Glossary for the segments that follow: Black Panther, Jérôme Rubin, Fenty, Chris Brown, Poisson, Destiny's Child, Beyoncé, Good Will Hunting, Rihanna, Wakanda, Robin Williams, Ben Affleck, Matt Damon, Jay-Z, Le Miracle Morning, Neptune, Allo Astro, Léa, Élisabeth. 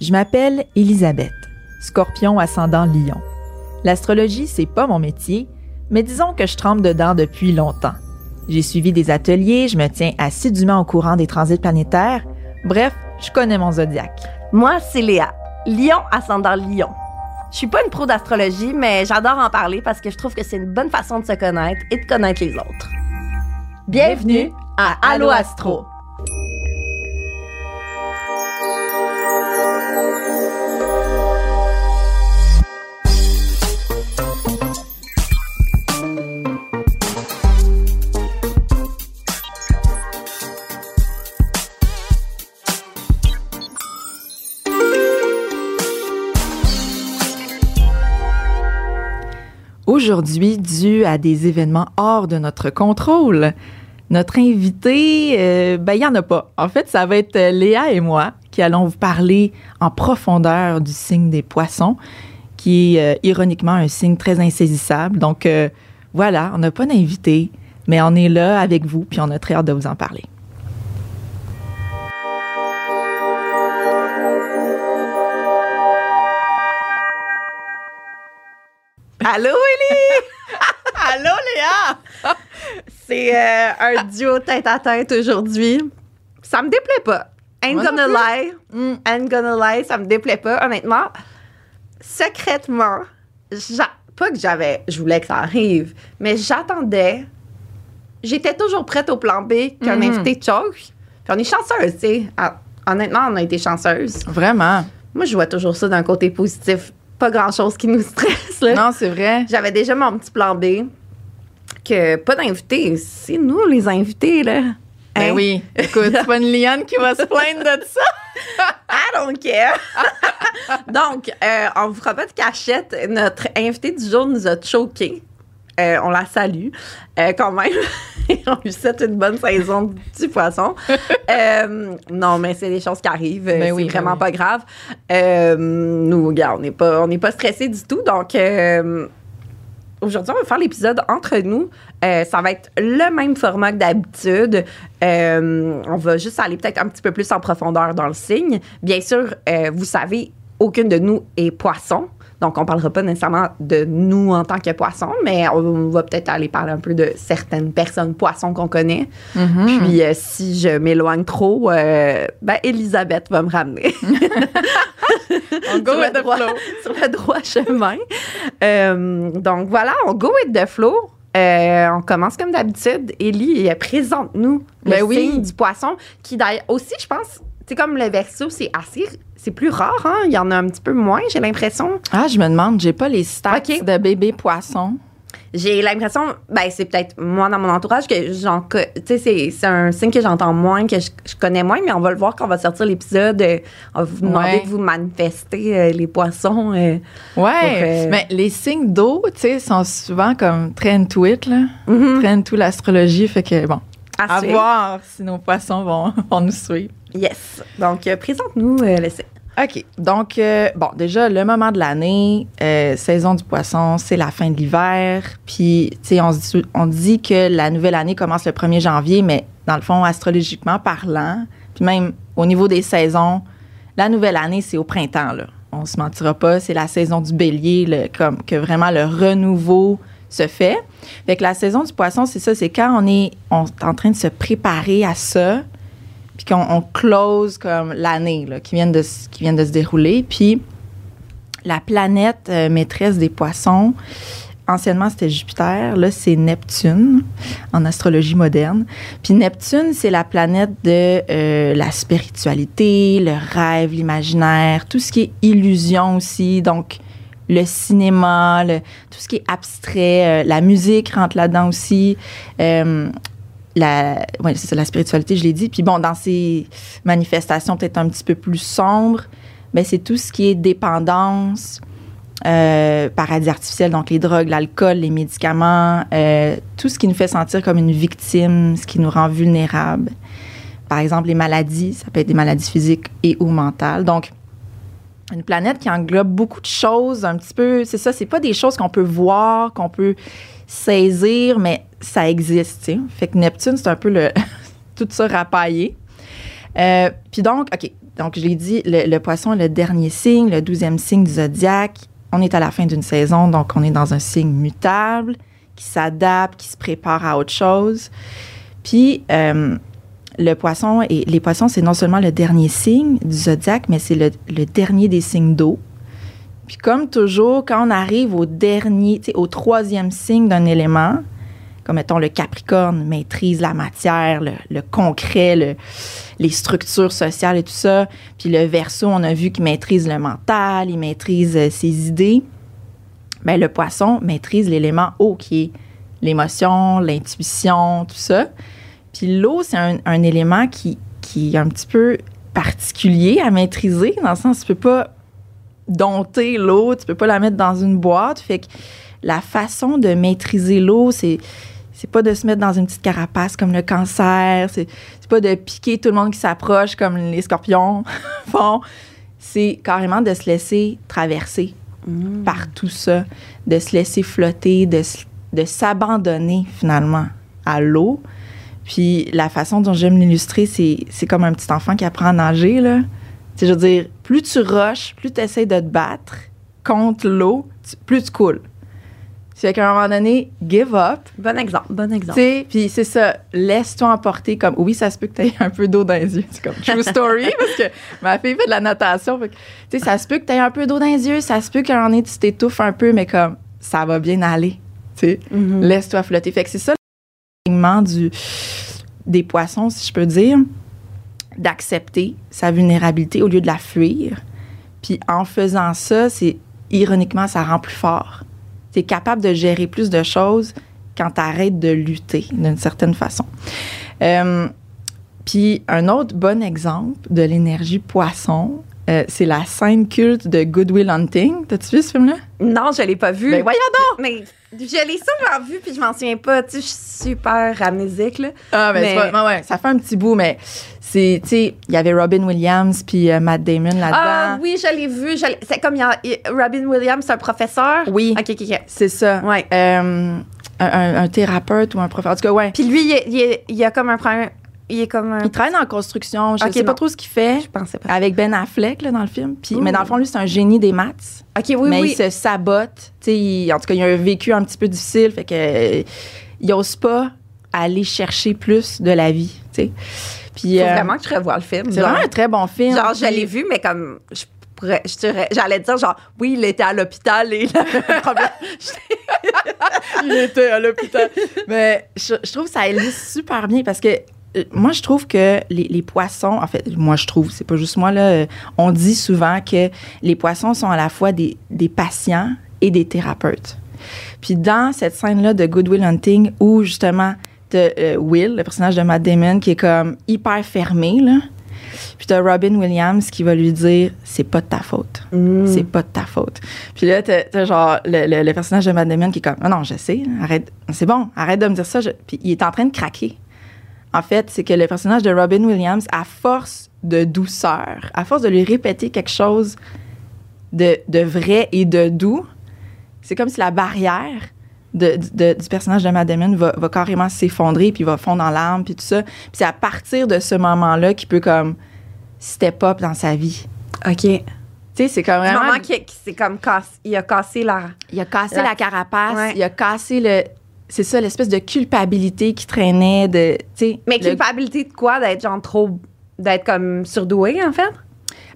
Je m'appelle Élisabeth, scorpion ascendant lion. L'astrologie, c'est pas mon métier, mais disons que je trempe dedans depuis longtemps. J'ai suivi des ateliers, je me tiens assidûment au courant des transits planétaires. Bref, je connais mon zodiaque. Moi, c'est Léa, lion ascendant lion. Je suis pas une pro d'astrologie, mais j'adore en parler parce que je trouve que c'est une bonne façon de se connaître et de connaître les autres. Bienvenue à Allo Astro. Aujourd'hui, dû à des événements hors de notre contrôle, notre invitée, il n'y en a pas. En fait, ça va être Léa et moi qui allons vous parler en profondeur du signe des poissons, qui est ironiquement un signe très insaisissable. Donc voilà, on n'a pas d'invité, mais on est là avec vous, puis on a très hâte de vous en parler. Allô, Élie! Allô, Léa! C'est un duo tête-à-tête aujourd'hui. Ça me déplaît pas. Ain't gonna lie, ça me déplaît pas, honnêtement. Secrètement, je voulais que ça arrive, mais j'attendais. J'étais toujours prête au plan B qu'un invité choque. Puis on est chanceuse, tu sais. Honnêtement, on a été chanceuse. Vraiment. Moi, je vois toujours ça d'un côté positif. Pas grand-chose qui nous stresse, là. Non, c'est vrai. J'avais déjà mon petit plan B, que pas d'invités, c'est nous les invités, là. Ben oui, écoute, c'est pas une lionne qui va se plaindre de ça. I don't care. Donc, on vous fera pas de cachette, notre invité du jour nous a choqués. On la salue quand même. On lui souhaite une bonne saison du petit poisson. Non, mais c'est des choses qui arrivent. Ben oui, vraiment pas grave. Nous, regarde, on n'est pas stressés du tout. Donc, aujourd'hui, on va faire l'épisode entre nous. Ça va être le même format que d'habitude. On va juste aller peut-être un petit peu plus en profondeur dans le signe. Bien sûr, vous savez, aucune de nous est poisson. Donc, on ne parlera pas nécessairement de nous en tant que poissons, mais on va peut-être aller parler un peu de certaines personnes poissons qu'on connaît. Mm-hmm. Puis, si je m'éloigne trop, Élisabeth va me ramener. On go with the flow. Sur le droit chemin. Donc, voilà, on go with the flow. On commence comme d'habitude. Élie, présente-nous le signe du poisson qui, d'ailleurs, aussi, je pense... C'est comme le Verseau, c'est plus rare, hein? Il y en a un petit peu moins, j'ai l'impression. Ah, je me demande, j'ai pas les stats de bébé poisson. J'ai l'impression, c'est peut-être moi dans mon entourage que c'est un signe que j'entends moins, que je connais moins, mais on va le voir quand on va sortir l'épisode. On va vous demander de vous manifester les poissons. Mais les signes d'eau, tu sais, sont souvent comme très into it, là. Mm-hmm. Très into l'astrologie, fait que bon. À voir si nos poissons vont nous suivre. Yes. Donc, présente-nous le signe. OK. Donc, déjà, le moment de l'année, saison du poisson, c'est la fin de l'hiver. Puis, tu sais, on dit que la nouvelle année commence le 1er janvier, mais dans le fond, astrologiquement parlant, puis même au niveau des saisons, la nouvelle année, c'est au printemps, là. On se mentira pas. C'est la saison du bélier, que vraiment le renouveau se fait. Fait que la saison du poisson, c'est ça, c'est quand on est en train de se préparer à ça, puis qu'on close comme l'année là, qui vient de se dérouler. Puis la planète maîtresse des poissons, anciennement c'était Jupiter, là c'est Neptune en astrologie moderne. Puis Neptune, c'est la planète de la spiritualité, le rêve, l'imaginaire, tout ce qui est illusion aussi, donc le cinéma, tout ce qui est abstrait, la musique rentre là-dedans aussi, c'est ça, la spiritualité, je l'ai dit. Puis bon, dans ces manifestations peut-être un petit peu plus sombres, c'est tout ce qui est dépendance, paradis artificiel, donc les drogues, l'alcool, les médicaments, tout ce qui nous fait sentir comme une victime, ce qui nous rend vulnérables. Par exemple, les maladies, ça peut être des maladies physiques et ou mentales. Donc, une planète qui englobe beaucoup de choses, un petit peu, c'est ça, c'est pas des choses qu'on peut voir, qu'on peut saisir, mais ça existe, tu sais. Fait que Neptune, c'est un peu tout ça rapaillé. Puis donc, OK, Donc, je l'ai dit, le poisson est le dernier signe, le 12e signe du zodiaque. On est à la fin d'une saison, donc on est dans un signe mutable, qui s'adapte, qui se prépare à autre chose. Puis, les poissons, c'est non seulement le dernier signe du zodiaque, mais c'est le dernier des signes d'eau. Puis comme toujours, quand on arrive au troisième signe d'un élément, comme mettons le Capricorne maîtrise la matière, le concret, les structures sociales et tout ça. Puis le Verseau, on a vu qu'il maîtrise le mental, il maîtrise ses idées. Bien, le Poisson maîtrise l'élément eau, qui est l'émotion, l'intuition, tout ça. Puis l'eau, c'est un élément qui est un petit peu particulier à maîtriser, dans le sens, tu ne peux pas dompter l'eau, tu ne peux pas la mettre dans une boîte. Fait que la façon de maîtriser l'eau, c'est pas de se mettre dans une petite carapace comme le Cancer, c'est pas de piquer tout le monde qui s'approche comme les Scorpions font. C'est carrément de se laisser traverser par tout ça, de se laisser flotter, de s'abandonner finalement à l'eau. Puis la façon dont j'aime l'illustrer, c'est comme un petit enfant qui apprend à nager, là. C'est, je veux dire, plus tu rushes, plus tu essaies de te battre contre l'eau, plus tu coules. C'est qu'à un moment donné, give up. Bon exemple. Puis c'est ça, laisse-toi emporter. Comme, oui, ça se peut que tu aies un peu d'eau dans les yeux. C'est comme true story, parce que ma fille fait de la natation. Tu sais, ça se peut que tu aies un peu d'eau dans les yeux, ça se peut qu'à un moment donné, tu t'étouffes un peu, mais comme, ça va bien aller. Tu sais, laisse-toi flotter. Fait que c'est ça le segment des poissons, si je peux dire, d'accepter sa vulnérabilité au lieu de la fuir. Puis en faisant ça, ironiquement, ça rend plus fort. T'es capable de gérer plus de choses quand t'arrêtes de lutter, d'une certaine façon. Puis, un autre bon exemple de l'énergie poisson, c'est la scène culte de Good Will Hunting. T'as-tu vu ce film-là? Non, je l'ai pas vu. Ben voyons donc! Mais je l'ai sûrement vu, puis je m'en souviens pas. Tu sais, je suis super amnésique, là. Ah, ben c'est pas... Ouais, ça fait un petit bout, mais... Tu sais, il y avait Robin Williams puis Matt Damon là-dedans. Ah oui, je l'ai vu. C'est comme Robin Williams, c'est un professeur. Oui. OK. C'est ça. Ouais. Un thérapeute ou un professeur. En tout cas, ouais. Puis lui, il a comme un problème. Il travaille dans la construction. Je sais pas trop ce qu'il fait. Je pensais pas. Avec Ben Affleck, là, dans le film. Puis, mais dans le fond, lui, c'est un génie des maths. OK, oui, mais oui. Il se sabote. Tu sais, en tout cas, il a un vécu un petit peu difficile. Fait que il n'ose pas aller chercher plus de la vie, tu sais. Puis, faut vraiment que je revoie le film. C'est vraiment un très bon film. Genre, je l'ai vu, mais comme... j'allais dire, genre, oui, il était à l'hôpital et il avait un problème. Il était à l'hôpital. Mais je trouve que ça illustre super bien parce que moi, je trouve que les poissons... En fait, moi, je trouve, c'est pas juste moi, là. On dit souvent que les poissons sont à la fois des patients et des thérapeutes. Puis dans cette scène-là de Good Will Hunting, où justement... de Will, le personnage de Matt Damon, qui est comme hyper fermé, là. Puis t'as Robin Williams qui va lui dire « C'est pas de ta faute. C'est pas de ta faute. » Puis là, t'as genre le personnage de Matt Damon qui est comme « Non, je sais, arrête, c'est bon, arrête de me dire ça. » Puis il est en train de craquer. En fait, c'est que le personnage de Robin Williams, à force de douceur, à force de lui répéter quelque chose de vrai et de doux, c'est comme si la barrière... du personnage de Matt Damon va carrément s'effondrer, puis va fondre en larmes, puis tout ça. Puis c'est à partir de ce moment-là qu'il peut, comme, step up dans sa vie. OK. Tu sais, c'est comme vraiment... Il a cassé la carapace, ouais. Il a cassé le... C'est ça, l'espèce de culpabilité qui traînait de... Mais culpabilité de quoi? D'être, genre, d'être, comme, surdoué, en fait?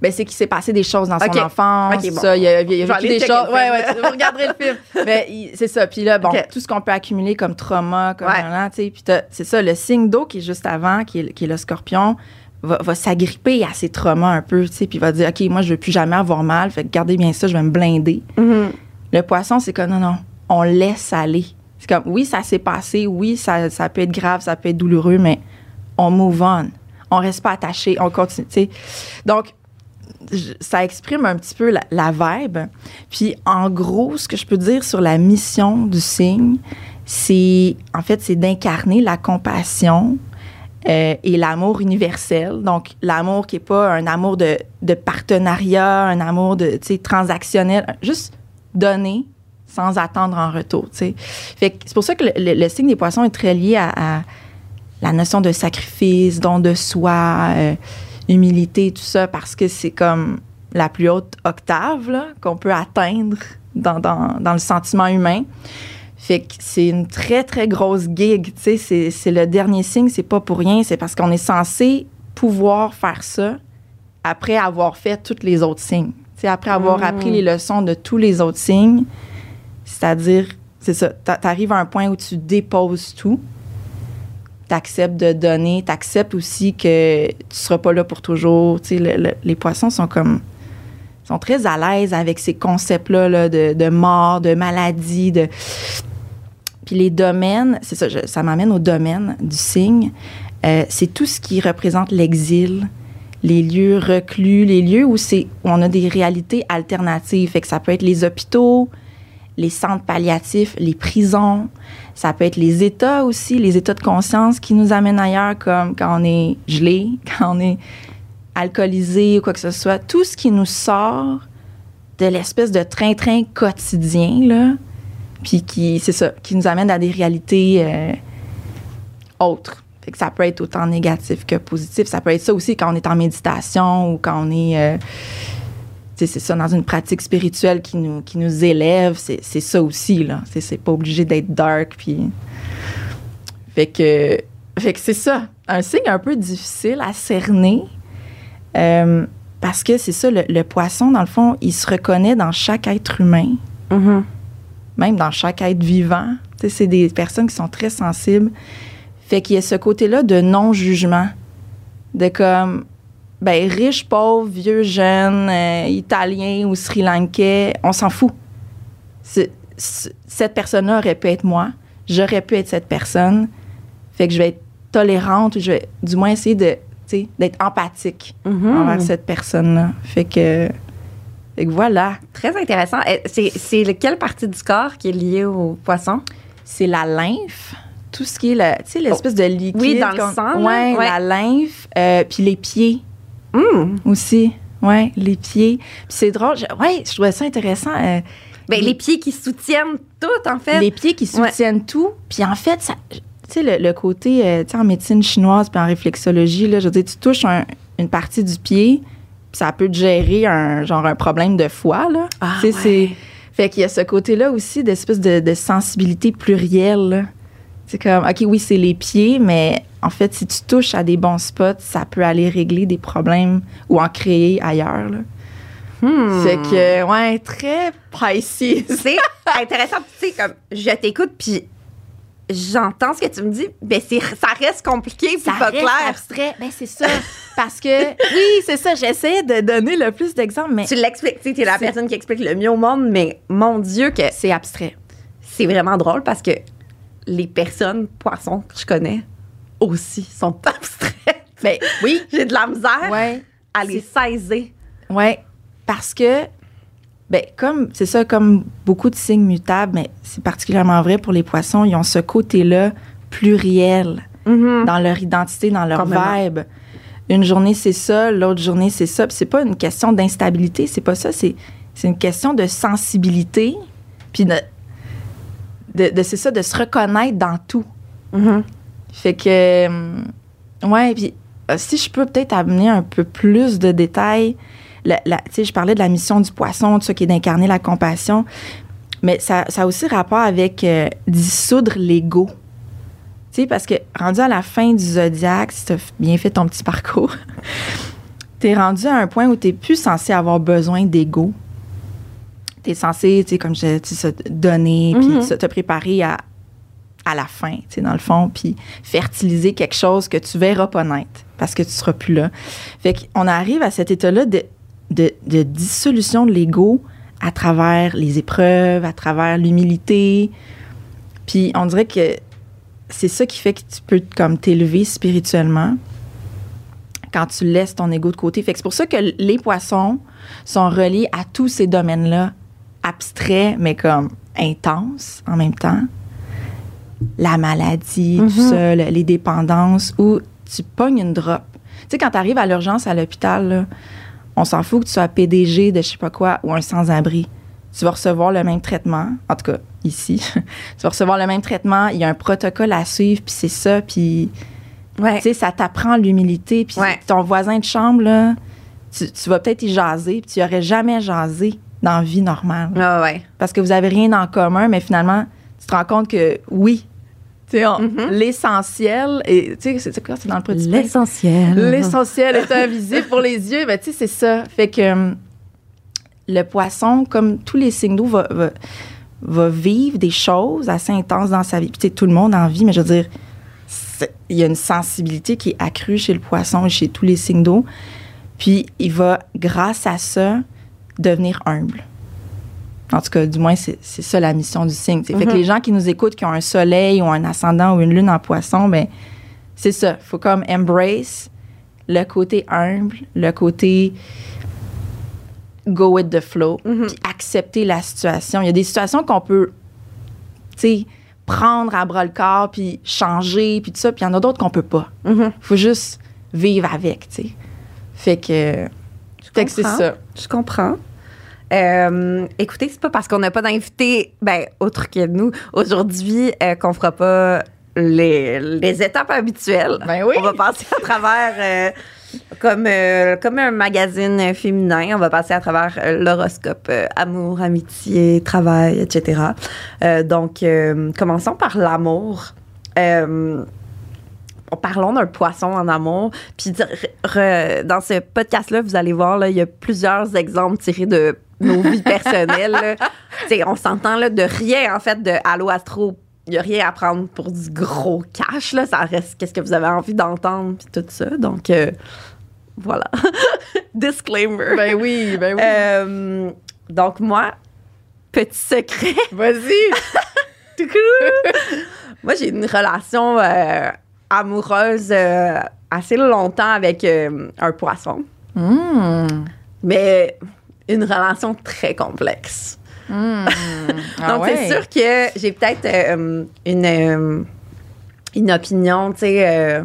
Ben, c'est qu'il s'est passé des choses dans son enfance. Okay, bon. Ça, il a vécu des choses. Ouais, vous regarderez le film. Ben, c'est ça. Puis là, bon, tout ce qu'on peut accumuler comme trauma, comme un an, tu sais. Puis c'est ça, le signe d'eau qui est juste avant, qui est le Scorpion, va s'agripper à ses traumas un peu, tu sais. Puis va dire, OK, moi, je veux plus jamais avoir mal. Fait que gardez bien ça, je vais me blinder. Mm-hmm. Le Poisson, c'est comme, non, on laisse aller. C'est comme, oui, ça s'est passé. Oui, ça peut être grave, ça peut être douloureux, mais on move on. On reste pas attaché, on continue, tu sais. Donc, ça exprime un petit peu la vibe. Puis, en gros, ce que je peux dire sur la mission du signe, c'est d'incarner la compassion et l'amour universel. Donc, l'amour qui n'est pas un amour de partenariat, un amour de, tu sais, transactionnel. Juste donner sans attendre en retour, tu sais. Fait que c'est pour ça que le signe des poissons est très lié à la notion de sacrifice, don de soi... humilité et tout ça, parce que c'est comme la plus haute octave là, qu'on peut atteindre dans le sentiment humain. Fait que c'est une très, très grosse gig. Tu sais, c'est le dernier signe, c'est pas pour rien. C'est parce qu'on est censé pouvoir faire ça après avoir fait tous les autres signes. Tu sais, après avoir appris les leçons de tous les autres signes. C'est-à-dire, c'est ça, t'arrives à un point où tu déposes tout. T'acceptes de donner. T'acceptes aussi que tu seras pas là pour toujours. Tu sais, les poissons sont comme... sont très à l'aise avec ces concepts-là là, de mort, de maladie, de... Puis les domaines, c'est ça, ça m'amène au domaine du signe. C'est tout ce qui représente l'exil, les lieux reclus, les lieux où on a des réalités alternatives. Fait que ça peut être les hôpitaux, les centres palliatifs, les prisons. Ça peut être les états aussi, les états de conscience qui nous amènent ailleurs, comme quand on est gelé, quand on est alcoolisé ou quoi que ce soit. Tout ce qui nous sort de l'espèce de train-train quotidien, là, puis qui nous amène à des réalités autres. Fait que ça peut être autant négatif que positif. Ça peut être ça aussi quand on est en méditation ou quand on est... c'est ça, dans une pratique spirituelle qui nous élève. C'est ça aussi, là. C'est pas obligé d'être dark, puis... Fait que c'est ça. Un signe un peu difficile à cerner. Parce que c'est ça, le poisson, dans le fond, il se reconnaît dans chaque être humain, même dans chaque être vivant. T'sais, c'est des personnes qui sont très sensibles. Fait qu'il y a ce côté-là de non-jugement, de comme, ben, riche, pauvre, vieux, jeune, italien ou sri-lankais, on s'en fout. Cette personne-là aurait pu être moi, j'aurais pu être cette personne. Fait que je vais être tolérante, ou je vais du moins essayer de... d'être empathique envers cette personne-là. Fait que voilà. Très intéressant. C'est quelle partie du corps qui est liée au poisson? C'est la lymphe. Tout ce qui est l'espèce de liquide. Oui, dans le sang. Oui, ouais. La lymphe. Puis les pieds aussi. Oui, les pieds. Puis c'est drôle. Oui, je trouvais ça intéressant. Les pieds qui soutiennent tout, en fait. Les pieds qui soutiennent tout. Puis en fait, ça... Tu sais, le côté, en médecine chinoise puis en réflexologie, là, je veux dire, tu touches une partie du pied, puis ça peut te gérer un problème de foie, là. Ah, tu sais, Fait qu'il y a ce côté-là aussi d'espèce de sensibilité plurielle. C'est comme, OK, oui, c'est les pieds, mais en fait, si tu touches à des bons spots, ça peut aller régler des problèmes ou en créer ailleurs, là. Fait que, ouais, très précis. C'est intéressant, tu sais, comme, je t'écoute, puis... J'entends ce que tu me dis, ben ça reste compliqué, puis ça pas reste clair. Abstrait, ben c'est ça, parce que oui, c'est ça, j'essaie de donner le plus d'exemples, mais tu l'expliques, tu es la personne qui explique le mieux au monde, mais mon Dieu que c'est abstrait. C'est vraiment drôle parce que les personnes poissons que je connais aussi sont abstraites. Ben oui, j'ai de la misère à les saisir. Ouais, parce que ben, comme beaucoup de signes mutables, mais c'est particulièrement vrai pour les poissons, ils ont ce côté-là pluriel dans leur identité, dans leur vibe. Une journée, c'est ça, l'autre journée, c'est ça. Puis c'est pas une question d'instabilité, c'est pas ça, c'est une question de sensibilité, puis c'est ça, de se reconnaître dans tout. Fait que, ouais, puis si je peux peut-être amener un peu plus de détails... Tu sais, je parlais de la mission du poisson, de ça qui est d'incarner la compassion, mais ça a aussi rapport avec dissoudre l'ego. Tu sais, parce que rendu à la fin du zodiaque, si tu as bien fait ton petit parcours, tu es rendu à un point où tu n'es plus censé avoir besoin d'ego. Tu es censé, tu sais, comme je disais, se donner, puis te préparer à la fin, tu sais, dans le fond, puis fertiliser quelque chose que tu verras pas naître parce que tu seras plus là. Fait qu'on arrive à cet état-là de dissolution de l'ego à travers les épreuves, à travers l'humilité. Puis on dirait que c'est ça qui fait que tu peux comme t'élever spirituellement quand tu laisses ton ego de côté. Fait que c'est pour ça que les poissons sont reliés à tous ces domaines-là, abstraits mais comme intenses en même temps. La maladie, tout ça, les dépendances, où tu pognes une drop. Tu sais, quand t'arrives à l'urgence à l'hôpital, là, on s'en fout que tu sois PDG de je sais pas quoi ou un sans-abri. Tu vas recevoir le même traitement, en tout cas, ici. Tu vas recevoir le même traitement, il y a un protocole à suivre, puis c'est ça, puis Ouais. Tu sais, ça t'apprend l'humilité. Puis ouais. ton voisin de chambre, là, tu vas peut-être y jaser, puis tu n'aurais jamais jasé dans la vie normale. Ah ouais. Parce que vous n'avez rien en commun, mais finalement, tu te rends compte que oui, l'essentiel, et tu sais, c'est quoi, c'est dans le petit l'essentiel. Pain. L'essentiel est invisible pour les yeux. Ben, tu sais, c'est ça. Fait que le poisson, comme tous les signaux, va vivre des choses assez intenses dans sa vie. Puis tu sais, tout le monde en vit, mais je veux dire, il y a une sensibilité qui est accrue chez le poisson et chez tous les signes d'eau. Puis il va, grâce à ça, devenir humble. En tout cas, du moins, c'est ça la mission du signe. Fait que les gens qui nous écoutent, qui ont un soleil ou un ascendant ou une lune en poisson, ben c'est ça. Il faut comme embrace le côté humble, le côté go with the flow, puis accepter la situation. Il y a des situations qu'on peut, tu sais, prendre à bras-le-corps, puis changer, puis tout ça. Puis il y en a d'autres qu'on peut pas. Faut juste vivre avec, tu sais. Fait que c'est ça. Je comprends. Écoutez, c'est pas parce qu'on n'a pas d'invité, ben, autre que nous, aujourd'hui, qu'on fera pas les étapes habituelles. Ben oui. On va passer à travers, comme un magazine féminin, on va passer à travers l'horoscope amour, amitié, travail, etc. Donc, commençons par l'amour. Parlons d'un poisson en amour. Puis dans ce podcast-là, vous allez voir, il y a plusieurs exemples tirés de nos vies personnelles. On s'entend là, de rien, en fait, de Allo Astro. Il n'y a rien à prendre pour du gros cash. Là. Ça reste qu'est-ce que vous avez envie d'entendre, puis tout ça. Donc, voilà. Disclaimer. Ben oui, ben oui. Donc, moi, petit secret. Vas-y. Moi, j'ai une relation... amoureuse assez longtemps avec un poisson. Mmh. Mais une relation très complexe. Mmh. Ah donc, ouais. C'est sûr que j'ai peut-être une opinion, tu sais,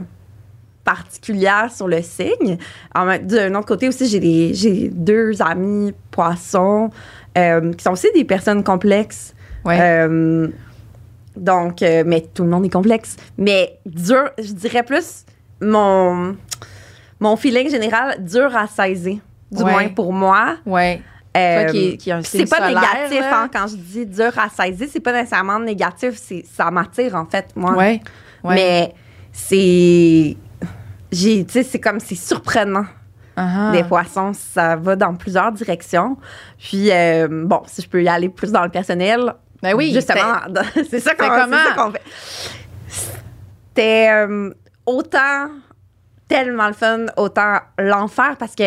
particulière sur le signe. D'un autre côté aussi, j'ai deux amis poissons qui sont aussi des personnes complexes. Ouais. Donc, mais tout le monde est complexe. Mais dur, je dirais plus, mon feeling général, dur à saisir, du moins pour moi. Oui. Qui a un signe solaire, c'est pas négatif, hein, quand je dis dur à saisir, c'est pas nécessairement négatif, ça m'attire, en fait, moi. Oui. Ouais. Mais c'est surprenant. Uh-huh. Des poissons, ça va dans plusieurs directions. Puis, bon, si je peux y aller plus dans le personnel... Ben oui, justement, c'est ça qu'on fait. C'était autant tellement le fun, autant l'enfer parce que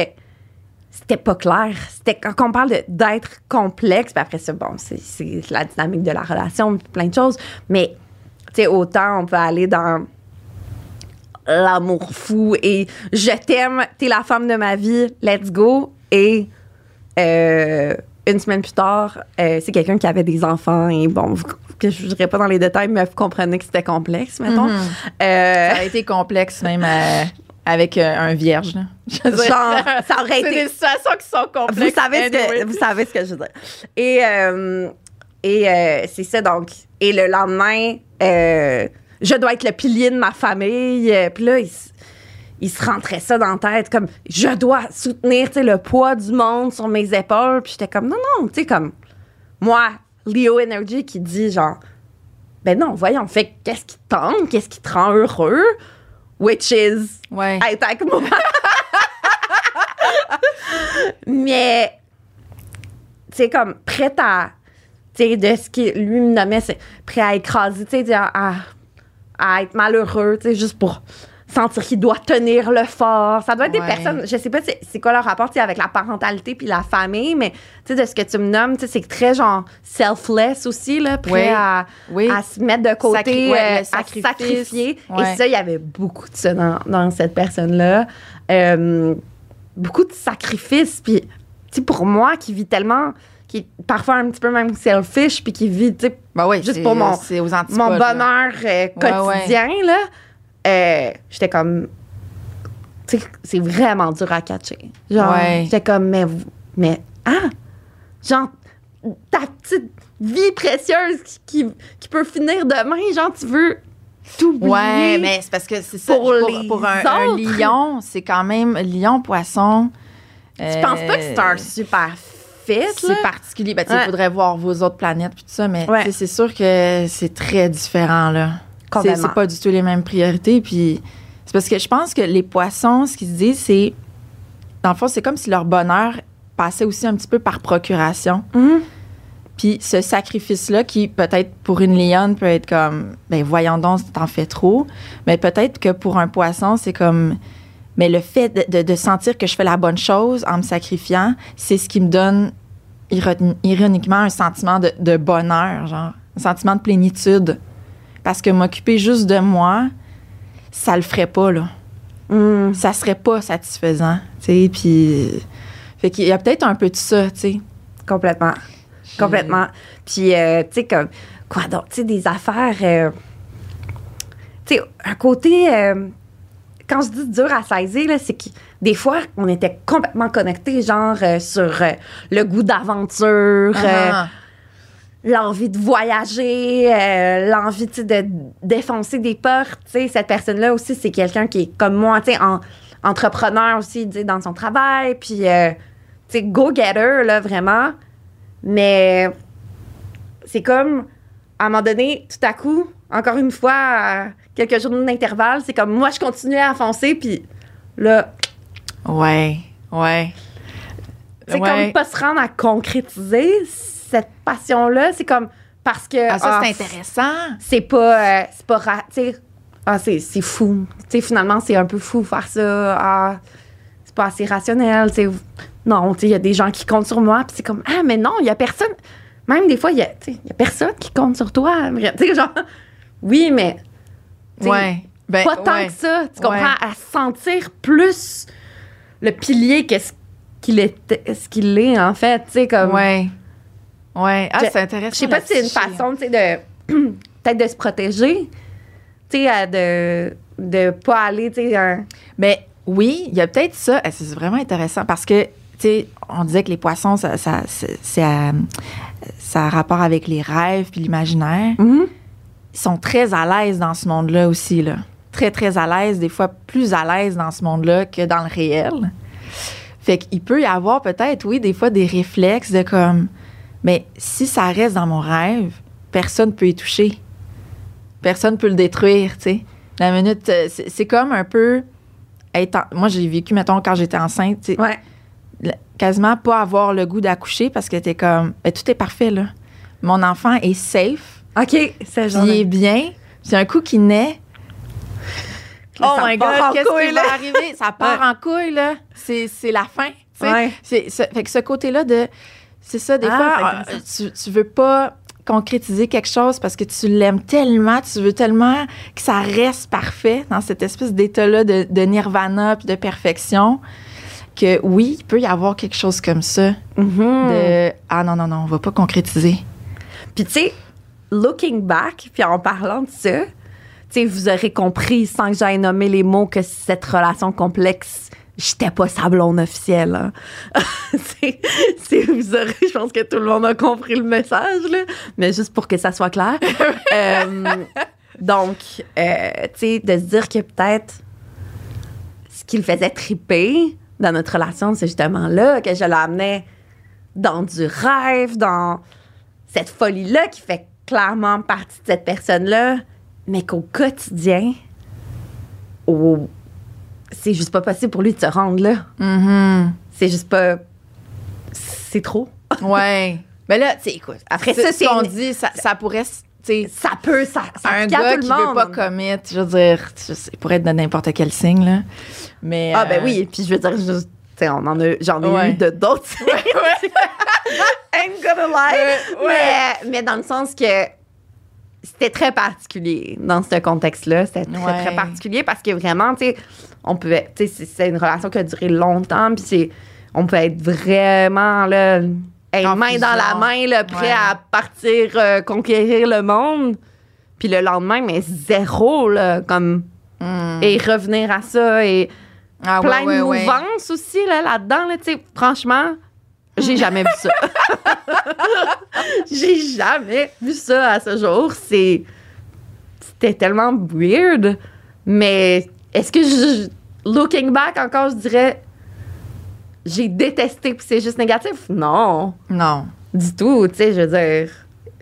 c'était pas clair. C'était quand on parle d'être complexe, puis après ça, bon, c'est la dynamique de la relation, plein de choses. Mais tu sais, autant on peut aller dans l'amour fou et je t'aime, t'es la femme de ma vie, let's go et une semaine plus tard, c'est quelqu'un qui avait des enfants et bon, que je ne dirais pas dans les détails, mais vous comprenez que c'était complexe, mettons. Mm-hmm. Ça a été complexe même avec un vierge. Là. Ça aurait été... C'est des situations qui sont complexes. Vous savez ce que je veux dire. Et c'est ça, donc. Et le lendemain, je dois être le pilier de ma famille. Puis là, il se rentrait ça dans la tête, comme « Je dois soutenir le poids du monde sur mes épaules. » Puis j'étais comme « Non, tu sais, comme moi, Leo Energy qui dit genre « Ben non, voyons, fait qu'est-ce qui te tente, qu'est-ce qui te rend heureux? » Which is être avec moi. Mais, tu sais, comme prête à, tu sais, de ce qui lui me nommait, c'est prêt à écraser, tu sais, à être malheureux, tu sais, juste pour... sentir qu'il doit tenir le fort. Ça doit être des personnes... Je sais pas c'est quoi leur rapport avec la parentalité puis la famille, mais de ce que tu me nommes, c'est très genre selfless aussi, là, prêt à se mettre de côté, à sacrifier. Ouais. Et ça, il y avait beaucoup de ça dans cette personne-là. Beaucoup de sacrifices. Puis pour moi, qui vit tellement... qui est parfois un petit peu même selfish puis qui vit juste pour mon bonheur quotidien, là. J'étais comme, tu sais, c'est vraiment dur à catcher. Genre, j'étais comme, genre, ta petite vie précieuse qui peut finir demain, genre, tu veux t'oublier. Ouais, mais c'est parce que c'est ça. Pour un lion, c'est quand même lion-poisson. Tu penses pas que c'est un super fils? C'est là? Particulier. Ben, tu sais, faudrait voir vos autres planètes puis tout ça, mais c'est sûr que c'est très différent, là. C'est pas du tout les mêmes priorités. Puis c'est parce que je pense que les poissons, ce qu'ils se disent, c'est... Dans le fond, c'est comme si leur bonheur passait aussi un petit peu par procuration. Mm-hmm. Puis ce sacrifice-là, qui peut-être pour une lionne peut être comme, ben voyons donc, t'en fais trop. Mais peut-être que pour un poisson, c'est comme, mais le fait de sentir que je fais la bonne chose en me sacrifiant, c'est ce qui me donne ironiquement un sentiment de bonheur, genre, un sentiment de plénitude. Parce que m'occuper juste de moi, ça le ferait pas, là. Mm. Ça serait pas satisfaisant, tu sais, puis... Fait qu'il y a peut-être un peu de ça, tu sais. Complètement. Complètement. Puis, tu sais, comme... Quoi donc? Tu sais, des affaires... tu sais, un côté... quand je dis dur à saisir, là, c'est que des fois, on était complètement connectés, genre, sur le goût d'aventure... l'envie de voyager, l'envie de défoncer des portes. T'sais, cette personne-là aussi, c'est quelqu'un qui est comme moi, entrepreneur aussi dans son travail, puis go-getter, là, vraiment. Mais c'est comme, à un moment donné, tout à coup, encore une fois, à quelques jours d'intervalle, c'est comme, moi, je continuais à foncer, puis là... Ouais. C'est comme pas se rendre à concrétiser, cette passion-là, c'est comme parce que... Ah, ça, c'est intéressant. C'est pas c'est fou. T'sais, finalement, c'est un peu fou faire ça. Ah, c'est pas assez rationnel. T'sais. Non, il y a des gens qui comptent sur moi. Puis c'est comme, ah, mais non, il y a personne. Même des fois, il y a personne qui compte sur toi. T'sais, genre, oui, mais... Pas tant que ça. Tu comprends? À sentir plus le pilier que ce qu'il est, en fait. T'sais, comme... Ouais, c'est intéressant. Je sais pas si c'est une façon de peut-être de se protéger, de pas aller, Mais oui, il y a peut-être ça. C'est vraiment intéressant parce que on disait que les poissons, ça a rapport avec les rêves puis l'imaginaire. Mm-hmm. Ils sont très à l'aise dans ce monde-là aussi, là. Très très à l'aise, des fois plus à l'aise dans ce monde-là que dans le réel. Fait qu'il peut y avoir peut-être, oui, des fois des réflexes de comme. Mais si ça reste dans mon rêve, personne ne peut y toucher. Personne ne peut le détruire, tu sais. La minute, c'est comme un peu... Moi, j'ai vécu, mettons, quand j'étais enceinte, tu sais, quasiment pas avoir le goût d'accoucher parce que t'es comme... Ben, tout est parfait, là. Mon enfant est safe. OK, c'est genre... Il est bien. Puis un coup qu'il naît... Oh my God, qu'est-ce qui va arriver? Ça part en couille, là. C'est la fin, tu sais. Ouais. Fait que ce côté-là de... C'est ça, des fois, tu veux pas concrétiser quelque chose parce que tu l'aimes tellement, tu veux tellement que ça reste parfait dans cette espèce d'état-là de nirvana puis de perfection que oui, il peut y avoir quelque chose comme ça. Mm-hmm. Non, on va pas concrétiser. Puis tu sais, looking back, puis en parlant de ça, tu sais, vous aurez compris sans que j'aille nommer les mots que cette relation complexe... J'étais pas sa blonde officielle. Hein. Je pense que tout le monde a compris le message, là, mais juste pour que ça soit clair. Tu sais, de se dire que peut-être ce qui le faisait triper dans notre relation, c'est justement là que je l'amenais dans du rêve, dans cette folie-là qui fait clairement partie de cette personne-là, mais qu'au quotidien, c'est juste pas possible pour lui de se rendre là. Mm-hmm. C'est juste pas... C'est trop. Ouais. Mais là, tu sais, écoute, après ça, c'est... qu'on dit, ça pourrait... Ça peut, ça un gars qui veut pas commit, je veux dire, ça pourrait être de n'importe quel signe, là. Mais... Ah, ben oui, puis je veux dire, juste, tu sais, j'en ai eu de d'autres. Ouais. I'm gonna lie. Mais dans le sens que c'était très particulier dans ce contexte-là. C'était très particulier parce que vraiment, tu sais... On pouvait, tu sais, c'est une relation qui a duré longtemps, puis on peut être vraiment là, main dans la main, là, prêt à partir conquérir le monde, puis le lendemain, mais zéro, là, comme et revenir à ça et plein de mouvances aussi là-dedans, là, tu sais, franchement, j'ai jamais vu ça. J'ai jamais vu ça à ce jour. C'est c'était tellement weird. Mais est-ce que je, looking back encore, je dirais j'ai détesté puis c'est juste négatif? Non. Non. Du tout, tu sais, je veux dire,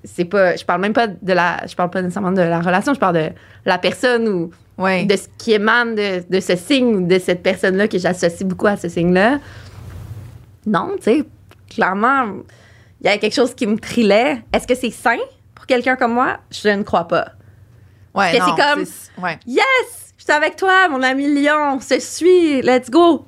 c'est pas, je parle même pas de la, je parle pas nécessairement de la relation, je parle de la personne ou ouais. de ce qui émane de ce signe ou de cette personne-là que j'associe beaucoup à ce signe-là. Non, tu sais, clairement, il y a quelque chose qui me thrillait. Est-ce que c'est sain pour quelqu'un comme moi? Je ne crois pas. Ouais, parce que non, c'est comme, c'est, ouais. Yes, je suis avec toi, mon ami Lion, on se suit, let's go.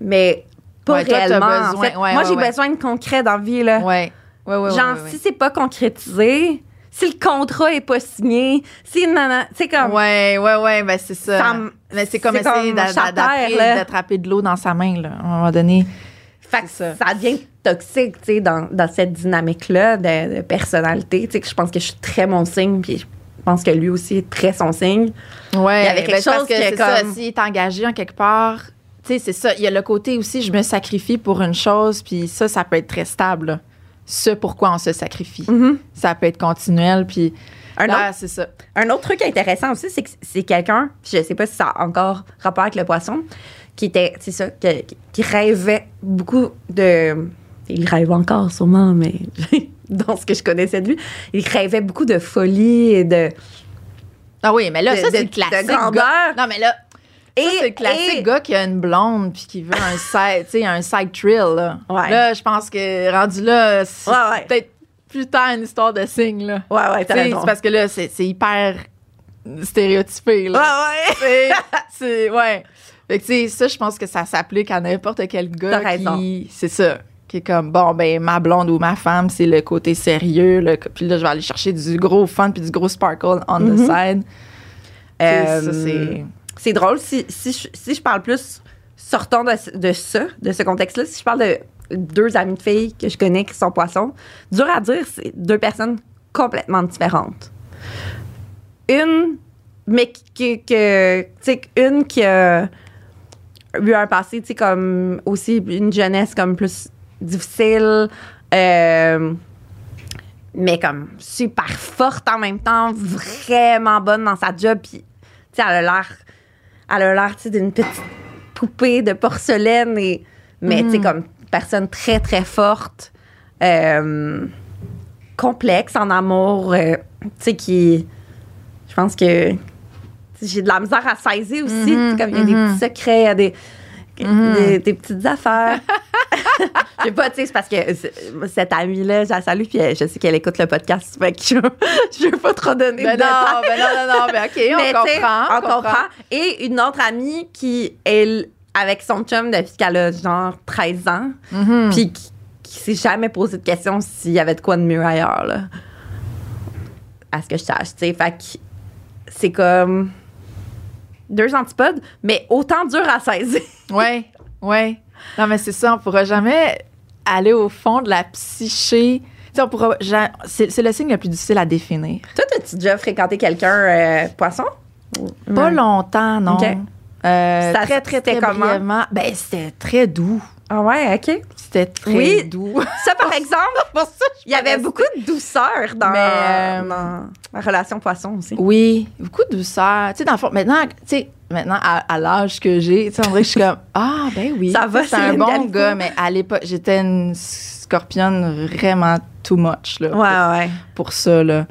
Mais pas ouais, réellement. Toi, en fait, ouais, moi, ouais, j'ai besoin de concret dans la vie. Là. Ouais. Ouais, ouais, genre, ouais, ouais, si c'est pas concrétisé, si le contrat est pas signé, si nanana, c'est comme... Ouais, ouais, ouais, ben c'est ça. Mais c'est comme essayer d'attraper de l'eau dans sa main, là, à un moment donné. Fait que ça devient toxique, tu sais, dans cette dynamique-là de personnalité. Tu sais, que je pense que je suis très mon signe, puis je pense que lui aussi est très son signe. Ouais, il y avait quelque chose que c'est comme... ça, s'il est engagé en quelque part... Tu sais, c'est ça. Il y a le côté aussi, je me sacrifie pour une chose, puis ça peut être très stable, là. Ce pourquoi on se sacrifie. Mm-hmm. Ça peut être continuel, puis là, c'est ça. Un autre truc intéressant aussi, c'est que c'est quelqu'un, je sais pas si ça a encore rapport avec le poisson, qui était, c'est ça, qui rêvait beaucoup de... Il rêve encore sûrement, mais dans ce que je connaissais de lui, il rêvait beaucoup de folie et de... Ah oui, mais là, ça, c'est le classique. De grandeur. Non, mais là... Ça, c'est le classique gars qui a une blonde puis qui veut un side thrill. Là, ouais. Là je pense que rendu là, c'est ouais, ouais. peut-être plus tard une histoire de signe. Là. Ouais, ouais, t'as raison. C'est parce que là, c'est hyper stéréotypé. Là. Ouais, ouais. C'est, ouais. Fait que, tu sais, ça, je pense que ça s'applique à n'importe quel gars. T'as raison. C'est ça. Qui est comme, bon, ben, ma blonde ou ma femme, c'est le côté sérieux. Là, puis là, je vais aller chercher du gros fun puis du gros sparkle on the side. Ça, c'est. C'est drôle, si je parle plus, sortant de ce contexte-là, si je parle de deux amies de filles que je connais qui sont poissons, dur à dire, c'est deux personnes complètement différentes. Une, mais une qui a eu un passé, tu sais, comme aussi une jeunesse comme plus difficile, mais comme super forte en même temps, vraiment bonne dans sa job, puis tu sais, elle a l'air d'une petite poupée de porcelaine, mais tu sais, comme personne très, très forte, complexe en amour, tu sais, qui... Je pense que j'ai de la misère à saisir aussi, comme il y a des petits secrets, il y a des petites affaires. Je sais pas, tu sais, c'est parce que cette amie-là, je la salue, puis je sais qu'elle écoute le podcast, fait que je veux pas trop donner de détails. Non, mais OK, mais on comprend. Et une autre amie qui est avec son chum depuis qu'elle a genre 13 ans, puis qui s'est jamais posé de question s'il y avait de quoi de mieux ailleurs, là. À ce que je sache, tu sais, fait que c'est comme deux antipodes, mais autant dur à saisir. Ouais, ouais. Non, mais c'est ça, on pourra jamais aller au fond de la psyché. T'sais, on pourra, c'est le signe le plus difficile à définir. Toi, t'as-tu déjà fréquenté quelqu'un poisson? Pas longtemps, non. Okay. Ça très, très, très brièvement. Ben, c'était très doux. Ah ouais, OK. C'était très doux. Ça, par exemple, pour ça, il y avait beaucoup de douceur dans la relation poisson aussi. Oui, beaucoup de douceur. Tu sais, dans le fond, maintenant, à l'âge que j'ai, tu sais, on dirait que je suis comme, ah, ben oui, ça va, c'est un bon gars, mais à l'époque, j'étais une scorpionne vraiment too much, là. Ouais, ouais. Pour ça, là.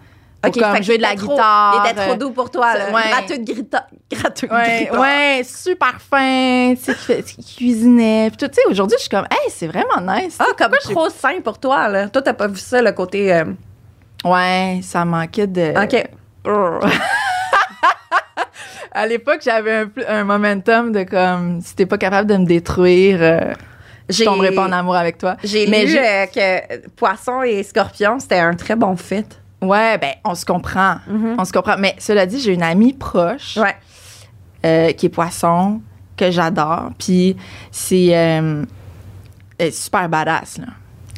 Okay, comme jouer de la guitare. Il était trop doux pour toi, là. Ouais. Gratteux de guitare. Ouais, super fin, tu sais, qui cuisinait. Puis tu sais, aujourd'hui, je suis comme, hey, c'est vraiment nice. Ah, comme trop sain pour toi, là. Toi, t'as pas vu ça, le côté. Ouais, ça manquait de. OK. À l'époque, j'avais un momentum de comme, si t'es pas capable de me détruire, je tomberais pas en amour avec toi. J'ai lu que Poisson et Scorpion, c'était un très bon fit. Ouais, ben, on se comprend. Mm-hmm. On se comprend. Mais cela dit, j'ai une amie proche qui est poisson, que j'adore. Puis c'est elle est super badass, là.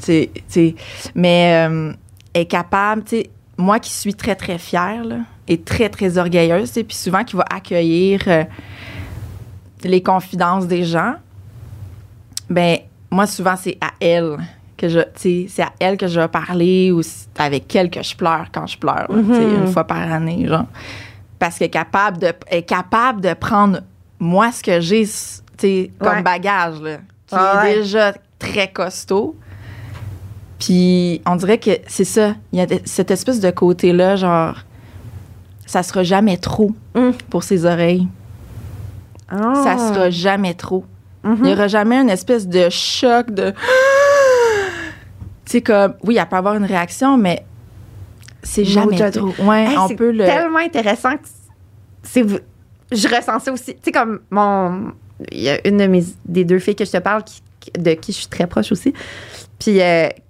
T'sais, mais elle est capable, tu sais, moi qui suis très, très fière, là, et très, très orgueilleuse, puis souvent qui va accueillir les confidences des gens, ben, moi, souvent, c'est à elle. C'est à elle que je vais parler ou avec elle que je pleure quand je pleure, une fois par année, genre. parce qu'elle est capable de, prendre, moi, ce que j'ai comme bagage, là, qui est déjà très costaud. Puis on dirait que c'est ça, il y a cette espèce de côté-là, genre, ça sera jamais trop pour ses oreilles. Oh. Ça sera jamais trop. Mm-hmm. Il n'y aura jamais une espèce de choc de... Tu sais, comme, oui, elle peut avoir une réaction, mais c'est jamais trop. Ouais, hey, on peut le... C'est tellement intéressant que c'est... Je ressens ça aussi. Tu sais, comme mon... Il y a une de des deux filles que je te parle, de qui je suis très proche aussi, puis que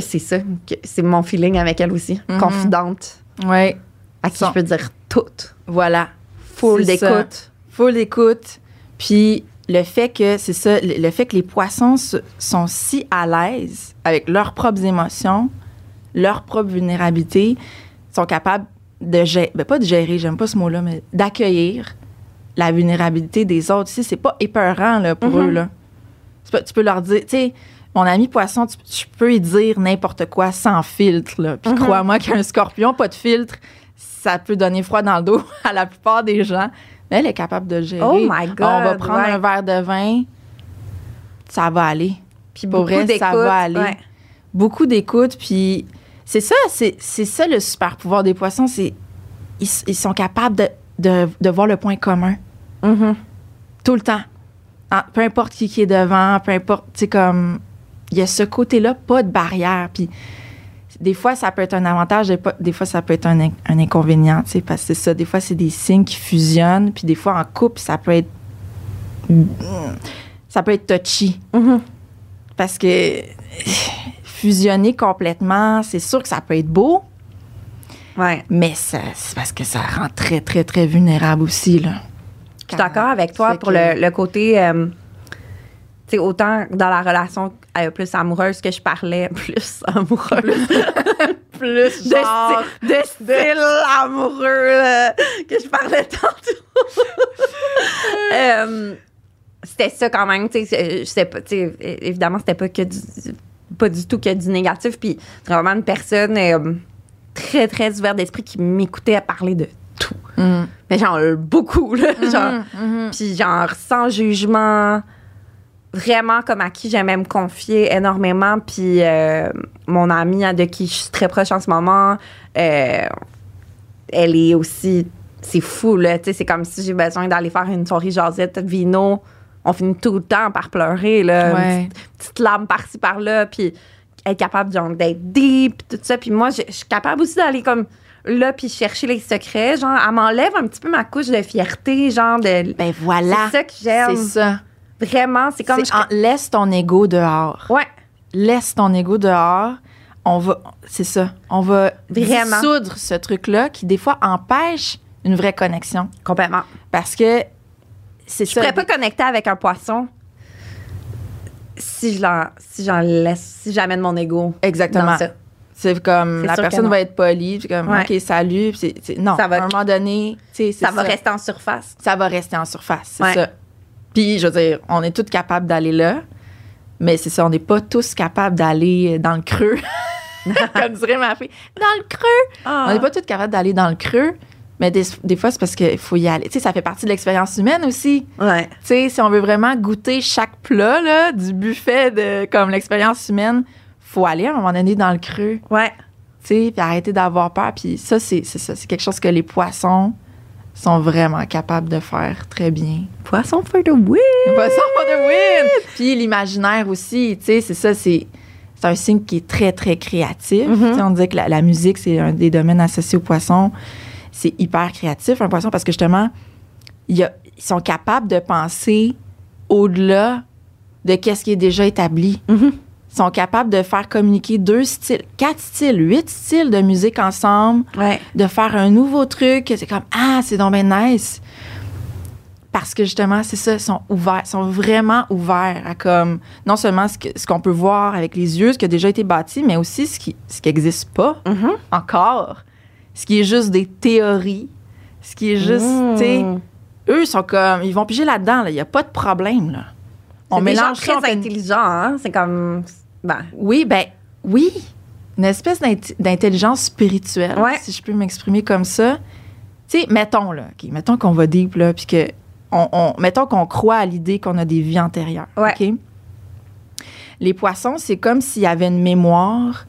c'est ça. Que c'est mon feeling avec elle aussi. Mm-hmm. Confidente. Oui. À qui je peux dire tout. Voilà. Full d'écoute. Full d'écoute. Puis... Le fait que, c'est ça, le fait que les poissons sont si à l'aise avec leurs propres émotions, leur propre vulnérabilité, sont capables de gérer, ben pas de gérer, j'aime pas ce mot-là, mais d'accueillir la vulnérabilité des autres. Ici, c'est pas épeurant là, pour eux. Là. Tu peux leur dire, tu sais, mon ami poisson, tu peux y dire n'importe quoi sans filtre. Là. Puis crois-moi qu'un scorpion, pas de filtre, ça peut donner froid dans le dos à la plupart des gens. Elle est capable de le gérer. Oh my God, on va prendre un verre de vin, ça va aller. Puis pour elle, ça va aller. Ouais. Beaucoup d'écoute, puis c'est ça le super pouvoir des poissons, c'est ils sont capables de voir le point commun. Mm-hmm. Tout le temps. Peu importe qui est devant, peu importe, tu sais, comme, il y a ce côté-là, pas de barrière, puis... Des fois, ça peut être un avantage, des fois, ça peut être un inconvénient, tu sais, parce que c'est ça. Des fois, c'est des signes qui fusionnent, puis des fois, en couple, ça peut être touchy. Mm-hmm. Parce que fusionner complètement, c'est sûr que ça peut être beau, mais c'est parce que ça rend très, très, très vulnérable aussi, là. Je suis d'accord avec toi pour le côté... C'est autant dans la relation plus amoureuse que je parlais, plus amoureuse, plus genre de style amoureux que je parlais tantôt. C'était ça quand même, tu sais, je sais pas, tu sais, évidemment, c'était pas du tout que du négatif, puis vraiment une personne très, très ouverte d'esprit qui m'écoutait à parler de tout. Mm. Mais genre, beaucoup, là, puis genre, sans jugement... Vraiment, comme à qui j'aimais me confier énormément. Puis mon amie de qui je suis très proche en ce moment, elle est aussi... C'est fou, là. Tu sais, c'est comme si j'ai besoin d'aller faire une soirée jasette, vino. On finit tout le temps par pleurer, là. Ouais. Petite larme par-ci, par-là. Puis être capable genre, d'être deep, tout ça. Puis moi, je suis capable aussi d'aller comme... Là, puis chercher les secrets. Genre, elle m'enlève un petit peu ma couche de fierté, genre de... Ben voilà. C'est ça que j'aime. C'est ça. Vraiment, c'est comme... laisse ton ego dehors. Ouais. Laisse ton ego dehors. On va... C'est ça. On va dissoudre ce truc-là qui, des fois, empêche une vraie connexion. Complètement. Parce que c'est ça... Je pourrais pas connecter avec un poisson si j'amène mon ego. Exactement. Dans ça. C'est comme... la personne va être polie, puis comme, OK, salut. Puis non, ça va, à un moment donné... Ça va rester en surface. Ça va rester en surface, c'est ça. Puis, je veux dire, on est toutes capables d'aller là, mais c'est ça, on n'est pas tous capables d'aller dans le creux. Comme dirait ma fille, dans le creux! Oh. On n'est pas toutes capables d'aller dans le creux, mais des fois, c'est parce qu'il faut y aller. Tu sais, ça fait partie de l'expérience humaine aussi. Ouais. Tu sais, si on veut vraiment goûter chaque plat là, du buffet de comme l'expérience humaine, faut aller à un moment donné dans le creux. Ouais. Tu sais, puis arrêter d'avoir peur. Puis ça, c'est quelque chose que les poissons... sont vraiment capables de faire très bien. Poisson for the win! Poisson for the win! Puis l'imaginaire aussi, tu sais, c'est ça, c'est un signe qui est très, très créatif. Mm-hmm. On dit que la musique, c'est un des domaines associés aux poissons. C'est hyper créatif, un poisson, parce que justement, ils sont capables de penser au-delà de qu'est-ce qui est déjà établi. Mm-hmm. Ils sont capables de faire communiquer 2 styles, 4 styles, 8 styles de musique ensemble, de faire un nouveau truc. C'est comme, ah, c'est donc bien nice. Parce que justement, c'est ça, ils sont ouverts, sont vraiment ouverts à comme, non seulement ce qu'on peut voir avec les yeux, ce qui a déjà été bâti, mais aussi ce qui n'existe pas encore, ce qui est juste des théories, ce qui est juste, tu sais, eux sont comme, ils vont piger là-dedans, là, il n'y a pas de problème, là. On mélange des gens très intelligents, hein? C'est comme... Ben. Oui, une espèce d'intelligence spirituelle, ouais, si je peux m'exprimer comme ça. Tu sais, mettons là, okay, mettons qu'on va deep là, puis que mettons qu'on croit à l'idée qu'on a des vies antérieures. Ouais. Okay? Les poissons, c'est comme s'il y avait une mémoire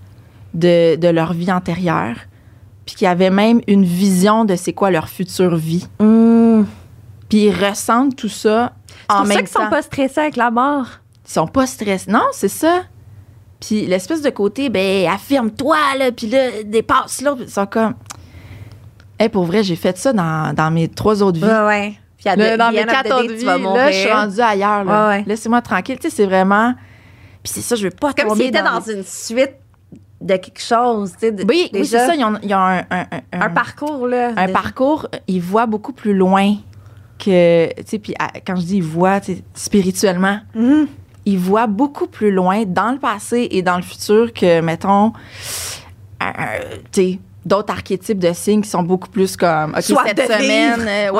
de leur vie antérieure, puis qu'il y avait même une vision de c'est quoi leur future vie. Mmh. Puis ils ressentent tout ça en même temps. C'est pour ça qu'ils sont pas stressés avec la mort. Ils sont pas stressés. Non, c'est ça. Puis l'espèce de côté, ben, affirme-toi, là, puis là, dépasse là. Ils sont comme... Hey, pour vrai, j'ai fait ça dans mes 3 autres vies. Ouais, ouais. Puis dans mes 4 autres vies, là, je suis rendue ailleurs, là. Ouais, ouais. Laissez-moi tranquille. Tu sais, c'est vraiment... Puis c'est ça, je veux pas tomber dans... Comme s'ils étaient dans une suite de quelque chose, tu sais. Oui, déjà, oui, c'est ça. Ils ont un parcours, là. Un parcours, ils voient beaucoup plus loin que... Tu sais, puis quand je dis ils voient, tu sais, spirituellement... Mm-hmm. Ils voient beaucoup plus loin dans le passé et dans le futur que, mettons, d'autres archétypes de signes qui sont beaucoup plus comme, OK, soit cette semaine,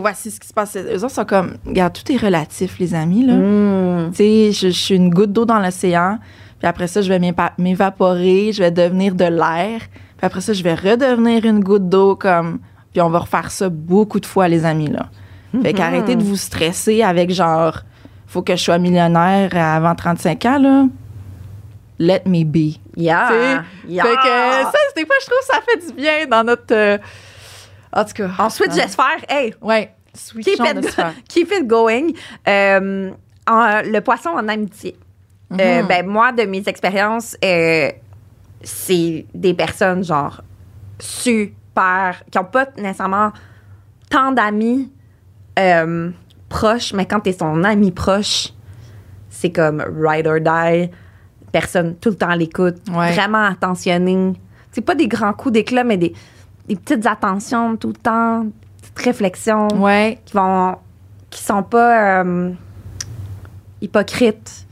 voici ce qui se passe. Eux autres sont comme, regarde, tout est relatif, les amis, là. Mm. Tu sais, je suis une goutte d'eau dans l'océan, puis après ça, je vais m'évaporer, je vais devenir de l'air, puis après ça, je vais redevenir une goutte d'eau, comme, puis on va refaire ça beaucoup de fois, les amis, là. Mm-hmm. Fait qu'arrêtez de vous stresser avec, genre... Faut que je sois millionnaire avant 35 ans, là. Let me be. Yeah. Yeah. Fait que ça, des fois, je trouve que ça fait du bien dans notre... en tout cas. Ensuite, j'espère. Hey. Ouais. Keep it going. Le poisson en amitié. Mm-hmm. Ben, moi, de mes expériences, c'est des personnes, genre, super, qui n'ont pas nécessairement tant d'amis, proche, mais quand t'es son ami proche, c'est comme ride or die, personne tout le temps à l'écoute, ouais, vraiment attentionné. C'est pas des grands coups d'éclat, mais des petites attentions tout le temps, des petites réflexions, ouais, qui sont pas hypocrites.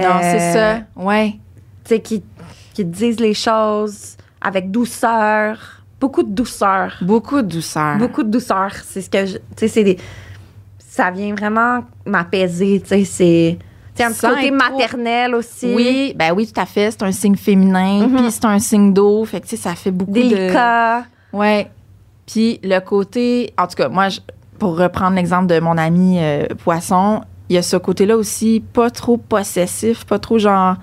Non, c'est ça, ouais. Tu sais, qui disent les choses avec douceur, beaucoup de douceur. Beaucoup de douceur. Beaucoup de douceur, c'est ce que je... Tu sais, c'est des... Ça vient vraiment m'apaiser, tu sais, c'est un petit côté maternel aussi. Oui, ben oui, tout à fait, c'est un signe féminin, mm-hmm, puis c'est un signe d'eau, fait que tu sais, ça fait beaucoup délicat. Ouais. Puis le côté, en tout cas, moi, pour reprendre l'exemple de mon ami Poisson, il y a ce côté-là aussi, pas trop possessif, pas trop genre,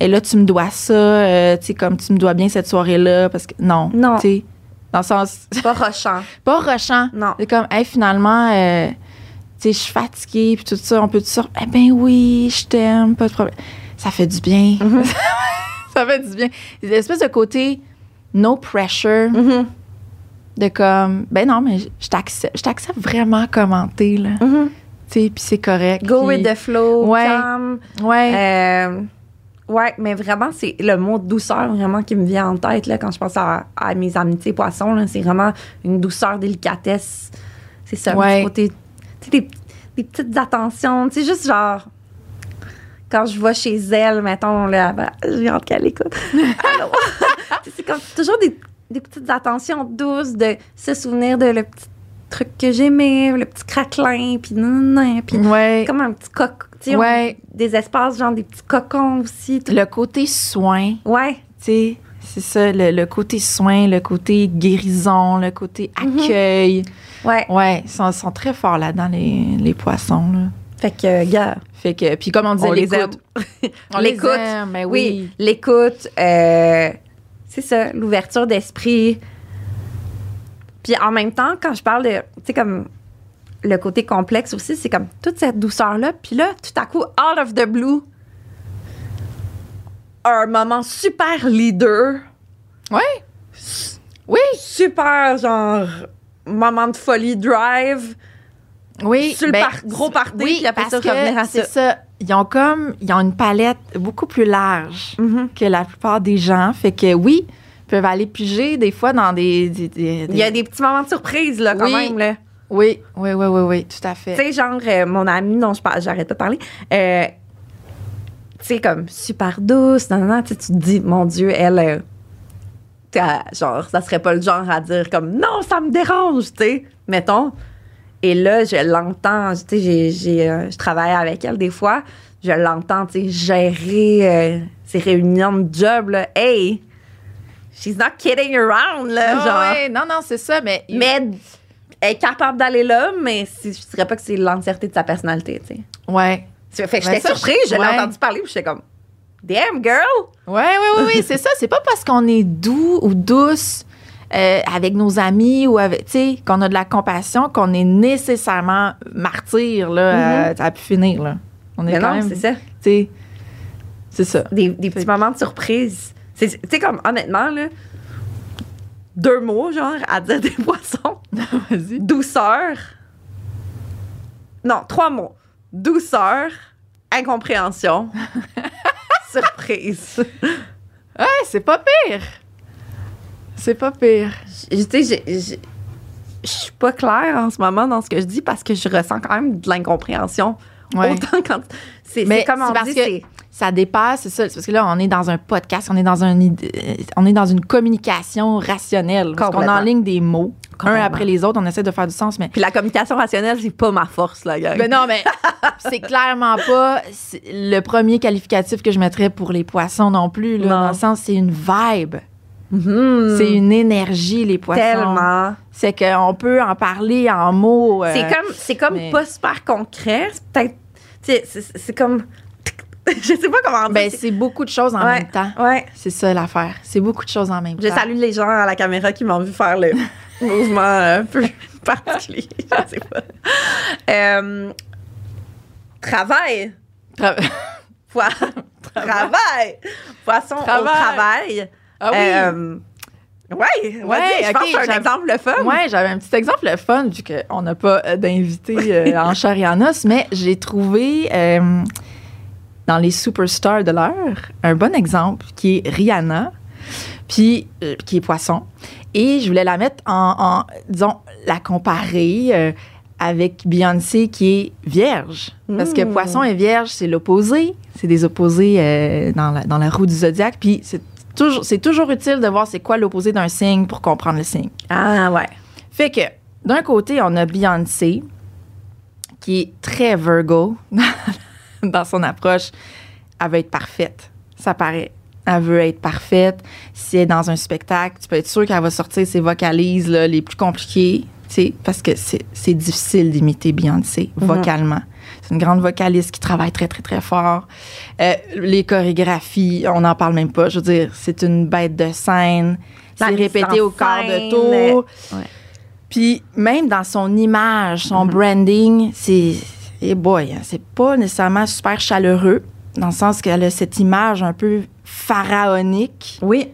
et là, tu me dois ça, tu sais, comme tu me dois bien cette soirée-là, parce que non. Tu sais, dans le sens... Pas rochant. Pas rochant. Non. C'est comme, hey, finalement... je suis fatiguée, puis tout ça, on peut tout sortir. Eh bien oui, je t'aime, pas de problème. Ça fait du bien. Mm-hmm. Ça fait du bien. Il y a une espèce de côté no pressure, mm-hmm, de comme, ben non, mais je t'accepte vraiment commenter, là. Mm-hmm. Tu sais, puis c'est correct. Go with the flow, ouais, calm. Ouais. Ouais, mais vraiment, c'est le mot douceur vraiment qui me vient en tête, là, quand je pense à mes amitiés poissons, là. C'est vraiment une douceur, délicatesse. C'est ça, ouais, le côté... Des petites attentions, tu sais, juste genre, quand je vais chez elle, mettons, là, ben, j'ai hâte qu'elle écoute. Allô? C'est comme toujours des petites attentions douces de se souvenir de le petit truc que j'aimais, le petit craquelin, puis non, puis ouais, comme un petit cocon, tu sais, ouais, des espaces, genre des petits cocons aussi. Tout. Le côté soin. Ouais. Tu sais, c'est ça, le côté soin, le côté guérison, le côté accueil. Mm-hmm. Ouais. Ouais, ils sont très forts là-dedans, les poissons, là. Fait que, gars. Fait que, puis comme on disait, l'écoute. On l'écoute. Mais oui. L'écoute, c'est ça, l'ouverture d'esprit. Puis en même temps, quand je parle de, tu sais, comme le côté complexe aussi, c'est comme toute cette douceur-là. Puis là, tout à coup, out of the blue, un moment super leader. Ouais. Oui. Super, genre... Moment de folie, drive. Oui. Sur le gros party, oui, puis après ça, revenir à ça. C'est ça. Ils ont une palette beaucoup plus large, mm-hmm, que la plupart des gens. Fait que oui, ils peuvent aller piger des fois dans des... Il y a des petits moments de surprise, là, quand, oui, même, là. Oui, oui, oui, oui, oui, tout à fait. Tu sais, genre, mon amie dont j'arrête pas de parler, tu sais, comme super douce, tu te dis, mon Dieu, elle... genre, ça serait pas le genre à dire comme non, ça me dérange, tu sais, mettons. Et là, je l'entends, tu sais, je travaille avec elle des fois, je l'entends, tu sais, gérer ces réunions de job, là. Hey, she's not kidding around, là. Non, genre. Ouais, non, c'est ça, mais. Mais elle est capable d'aller là, mais je ne dirais pas que c'est l'entièreté de sa personnalité, tu sais. Ouais. Fait que j'étais surprise, je l'ai entendu parler, puis j'étais comme. Damn, girl! Ouais, c'est ça. C'est pas parce qu'on est doux ou douce avec nos amis ou avec, tu sais, qu'on a de la compassion qu'on est nécessairement martyr, là, à pu finir, là. On est mais quand non, même, c'est ça. Tu sais, c'est ça. Des petits moments de surprise. Tu sais, comme, honnêtement, là, 2 mots, genre, à dire des poissons. Vas-y. Douceur. Non, 3 mots. Douceur, incompréhension. Surprise. Ouais, c'est pas pire. C'est pas pire. Tu sais, je suis pas claire en ce moment dans ce que je dis parce que je ressens quand même de l'incompréhension. Ouais. Autant quand... c'est comme on dit, parce que c'est... Ça dépasse, c'est ça. C'est parce que là, on est dans un podcast, on est dans une communication rationnelle. Parce qu'on enligne des mots, un après les autres, on essaie de faire du sens. Mais... Puis la communication rationnelle, c'est pas ma force, la gang. Mais non, mais c'est clairement pas le premier qualificatif que je mettrais pour les poissons non plus. Là, non. Dans le sens, c'est une vibe. Mm-hmm. C'est une énergie, les poissons. Tellement. C'est qu'on peut en parler en mots. C'est comme pas super concret. C'est peut-être. C'est comme. Je sais pas comment dire. Ben, c'est beaucoup de choses en même temps. Ouais. C'est ça l'affaire. C'est beaucoup de choses en même temps. Je salue les gens à la caméra qui m'ont vu faire le mouvement un peu particulier. Je sais pas. Travail. Poisson au travail. Ah oui. Je pense que c'est un exemple le fun. Oui, j'avais un petit exemple le fun, vu qu'on n'a pas d'invité en chair et en os, mais j'ai trouvé. Dans les superstars de l'heure, un bon exemple qui est Rihanna, puis qui est poisson. Et je voulais la mettre disons, la comparer avec Beyoncé qui est vierge. Parce que poisson et vierge, c'est l'opposé. C'est des opposés dans la roue du zodiaque. Puis c'est toujours utile de voir c'est quoi l'opposé d'un signe pour comprendre le signe. Ah ouais. Fait que, d'un côté, on a Beyoncé qui est très Virgo. Dans son approche, elle veut être parfaite. Ça paraît. Elle veut être parfaite. Si elle est dans un spectacle, tu peux être sûr qu'elle va sortir ses vocalises là, les plus compliquées, tu sais, parce que c'est difficile d'imiter Beyoncé vocalement. C'est une grande vocaliste qui travaille très, très, très fort. Les chorégraphies, on n'en parle même pas. Je veux dire, c'est une bête de scène. C'est répété au quart de tour. Ouais. Puis même dans son image, son branding, c'est... Et boy, c'est pas nécessairement super chaleureux, dans le sens qu'elle a cette image un peu pharaonique. Oui.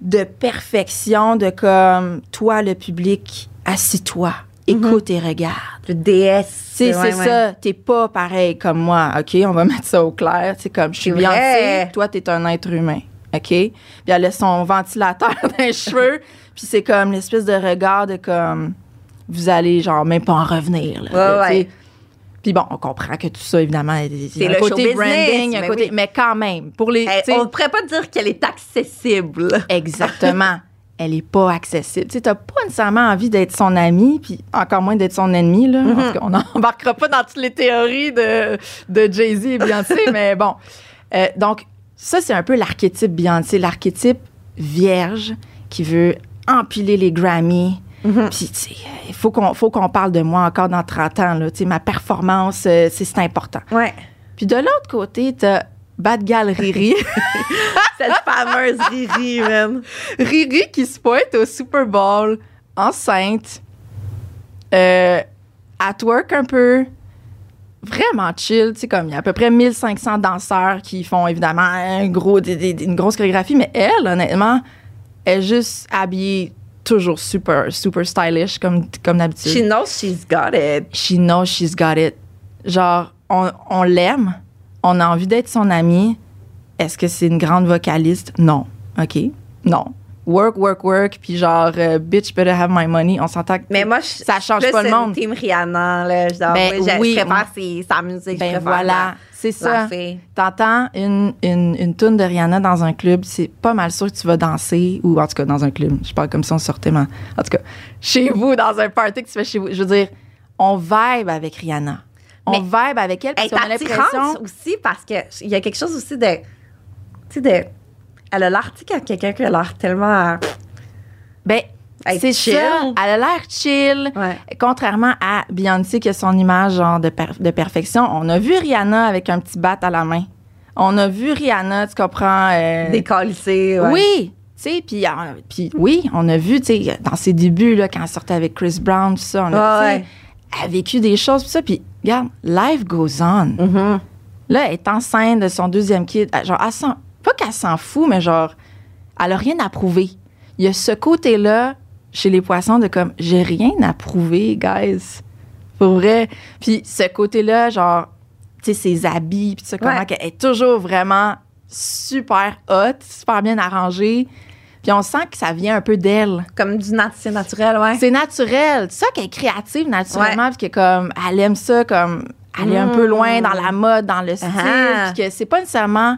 De perfection, de comme, toi, le public, assis-toi, écoute et regarde. Le DS. C'est ça, t'es pas pareil comme moi. OK, on va mettre ça au clair. C'est comme, je suis Beyoncé, toi, t'es un être humain. OK? Puis elle a son ventilateur dans les cheveux, puis c'est comme l'espèce de regard de comme, vous allez genre même pas en revenir. Là, ouais. Puis bon, on comprend que tout ça, évidemment, il y a un côté branding, un côté... Mais quand même, pour les... on ne pourrait pas dire qu'elle est accessible. Exactement. Elle n'est pas accessible. Tu n'as pas nécessairement envie d'être son amie, puis encore moins d'être son ennemi. Là. On n'embarquera pas dans toutes les théories de Jay-Z et Beyoncé, mais bon. Donc, ça, c'est un peu l'archétype Beyoncé, l'archétype vierge qui veut empiler les Grammys. Puis, tu sais, il faut qu'on parle de moi encore dans 30 ans. Là. Tu sais, ma performance, c'est important. Ouais. Puis de l'autre côté, t'as Bad Gal Riri. Cette fameuse Riri, même. Riri qui se pointe au Super Bowl, enceinte, at work un peu, vraiment chill. Tu sais, comme il y a à peu près 1500 danseurs qui font évidemment une grosse chorégraphie, mais elle, honnêtement, elle est juste habillée. Toujours super, super stylish comme d'habitude. She knows she's got it. She knows she's got it. Genre, on l'aime, on a envie d'être son amie. Est-ce que c'est une grande vocaliste? Non. OK? Non. Work, puis genre, bitch, better have my money. On s'entend que mais moi, ça change pas le monde. Team Rihanna, là, genre, oui, je préfère sa musique. Ben voilà, c'est ça. T'entends une toune de Rihanna dans un club, c'est pas mal sûr que tu vas danser, ou en tout cas, dans un club, je parle comme si on sortait, mais en tout cas, chez vous, dans un party que tu fais chez vous, je veux dire, on vibe avec Rihanna. on vibe avec elle. Parce qu'on a l'impression aussi, parce qu'il y a quelque chose aussi de... Tu sais, de... Elle a l'air, tu sais, quand quelqu'un qui a l'air tellement... Ben, c'est chill. Ça, elle a l'air chill. Ouais. Contrairement à Beyoncé qui a son image genre de perfection, on a vu Rihanna avec un petit bat à la main. On a vu Rihanna, tu comprends... décalissée, ouais. Oui! Tu sais, puis oui, on a vu, tu sais, dans ses débuts, là, quand elle sortait avec Chris Brown, tout ça, on a vu, elle a vécu des choses, tout ça, puis regarde, life goes on. Mm-hmm. Là, elle est enceinte de son deuxième kid. Genre, elle s'en... Pas qu'elle s'en fout, mais genre, elle a rien à prouver. Il y a ce côté-là chez les poissons de comme, j'ai rien à prouver, guys. Pour vrai. Puis ce côté-là, genre, tu sais, ses habits, puis ça, comment qu'elle est toujours vraiment super hot, super bien arrangée. Puis on sent que ça vient un peu d'elle. Comme du c'est naturel, ouais. C'est naturel. Tu sais qu'elle est créative naturellement, puis qu'elle comme, elle aime ça, comme, elle est un peu loin dans la mode, dans le style, puis que c'est pas nécessairement...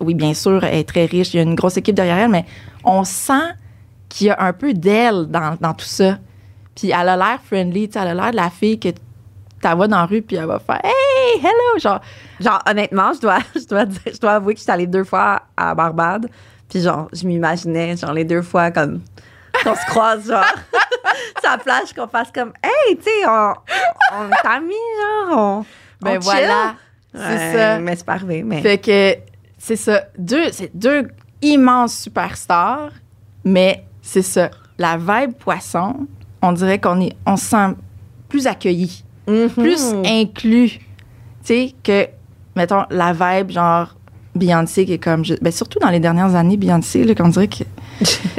Oui, bien sûr, elle est très riche, il y a une grosse équipe derrière elle, mais on sent qu'il y a un peu d'elle dans tout ça. Puis elle a l'air friendly, elle a l'air de la fille que t'as vois dans la rue, puis elle va faire « Hey, hello! » Genre, honnêtement, je dois avouer que je suis allée 2 fois à Barbade, puis genre, je m'imaginais, genre, les 2 fois, comme... qu'on se croise, genre, ça flash, qu'on fasse comme, hey, tu sais, on est amis, genre, on chill. Voilà, c'est ça. Mais c'est pas arrivé, mais... Fait que, c'est ça, c'est deux immenses superstars, mais c'est ça, la vibe poisson, on dirait qu'on se sent plus accueilli, plus inclus, tu sais, que, mettons, la vibe, genre, Beyoncé qui est comme... surtout dans les dernières années, Beyoncé, là, qu'on dirait qu'il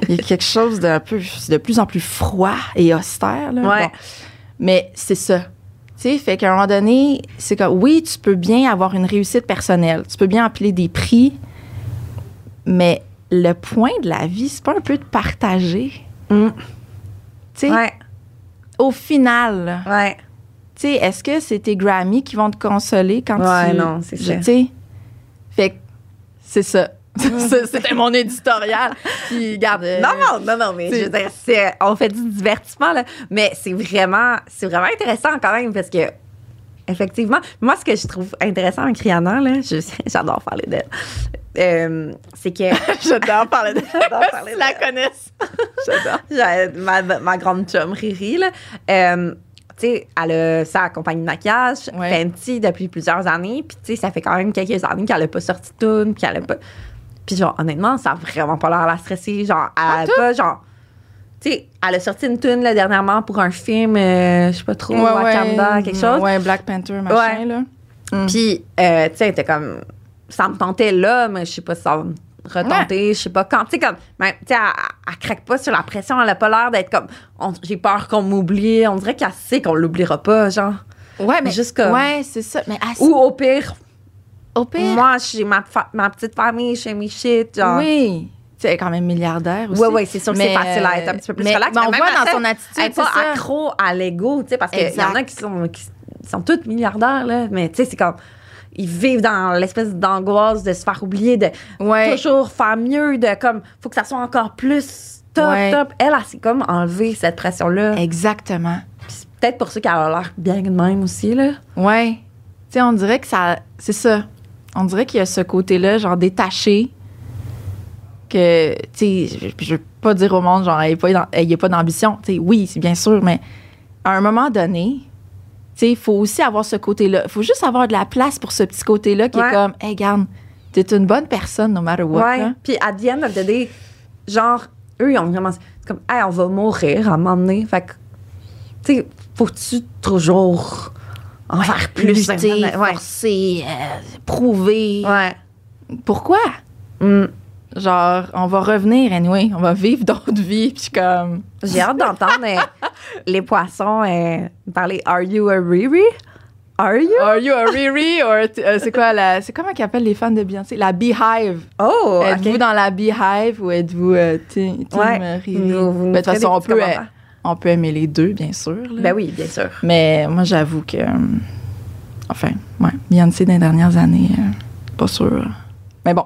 y a quelque chose de plus en plus froid et austère. Là. Ouais. Bon. Mais c'est ça. Tu sais, fait qu'à un moment donné, c'est comme... Oui, tu peux bien avoir une réussite personnelle. Tu peux bien empiler des prix. Mais le point de la vie, c'est pas un peu de partager. Mm. Tu sais, au final... Ouais. Tu sais, est-ce que c'est tes Grammy qui vont te consoler quand tu... Ouais, non, c'est ça. Tu sais... Fait que c'est ça. C'était mon éditorial. Puis, regarde, non, mais je veux dire, on fait du divertissement, là. Mais c'est vraiment intéressant quand même parce que, effectivement, moi, ce que je trouve intéressant avec Rihanna, là, j'adore parler d'elle, c'est que... j'adore parler d'elle. Ils la connaissent. J'adore. Ma grande chum Riri, là. Tu sais, elle a sa compagnie de maquillage, Fenty, depuis plusieurs années. Puis, tu sais, ça fait quand même quelques années qu'elle n'a pas sorti de tune, puis qu'elle a pas... Puis, genre, honnêtement, ça n'a vraiment pas l'air à la stresser. Genre, elle n'a pas, genre... Tu sais, elle a sorti une tune, là, dernièrement, pour un film, je sais pas trop, Wakanda, quelque chose. Ouais, Black Panther, machin, là. Mm. Puis, tu sais, elle était comme... Ça me tentait là, mais je sais pas si ça va me retenter, je sais pas quand. Tu sais, comme... Même, tu sais, elle craque pas sur la pression, elle a pas l'air d'être comme... j'ai peur qu'on m'oublie. On dirait qu'elle sait qu'on l'oubliera pas, genre. Ouais, mais juste comme... Ouais, c'est ça. Mais ou au pire... Moi, j'ai ma petite famille, j'ai mes shit, genre... Oui. Tu sais, quand même milliardaire aussi. Oui, c'est sûr que c'est facile à être un petit peu plus relax. Mais on voit dans son attitude, elle est pas accro à l'ego, tu sais, parce qu'il y en a qui sont toutes milliardaires, là. Mais tu sais, c'est comme... Ils vivent dans l'espèce d'angoisse de se faire oublier, de toujours faire mieux, de comme, faut que ça soit encore plus top. Elle s'est comme enlevée cette pression-là. Exactement. Puis c'est peut-être pour ça qu'elle a l'air bien de même aussi, là. Ouais. Tu sais, on dirait que ça. C'est ça. On dirait qu'il y a ce côté-là, genre détaché, que, tu sais, je veux pas dire au monde, genre, elle n'y a pas d'ambition. Tu sais, oui, c'est bien sûr, mais à un moment donné, tu sais, il faut aussi avoir ce côté-là. Il faut juste avoir de la place pour ce petit côté-là qui est comme, hey, garde, t'es une bonne personne, no matter what. Ouais. Hein? Puis, à the end of the day, genre, eux, ils ont vraiment. C'est comme, hey, on va mourir à un moment donné. Fait que, tu sais, faut-tu toujours en faire plus, forcer, prouver. Ouais. Pourquoi? Mm. Genre, on va revenir, anyway, on va vivre d'autres vies, puis comme... J'ai hâte d'entendre les poissons parler « Are you a Riri? Are you? »« Are you a Riri? » C'est quoi c'est comment qu'ils appellent les fans de Beyoncé? La Beehive. Oh, OK. Êtes-vous dans la Beehive ou êtes-vous Team Riri? De toute façon, on peut aimer les deux, bien sûr. Là. Ben oui, bien sûr. Mais moi, j'avoue que... Enfin, ouais, Beyoncé, dans les dernières années, pas sûre... Mais bon,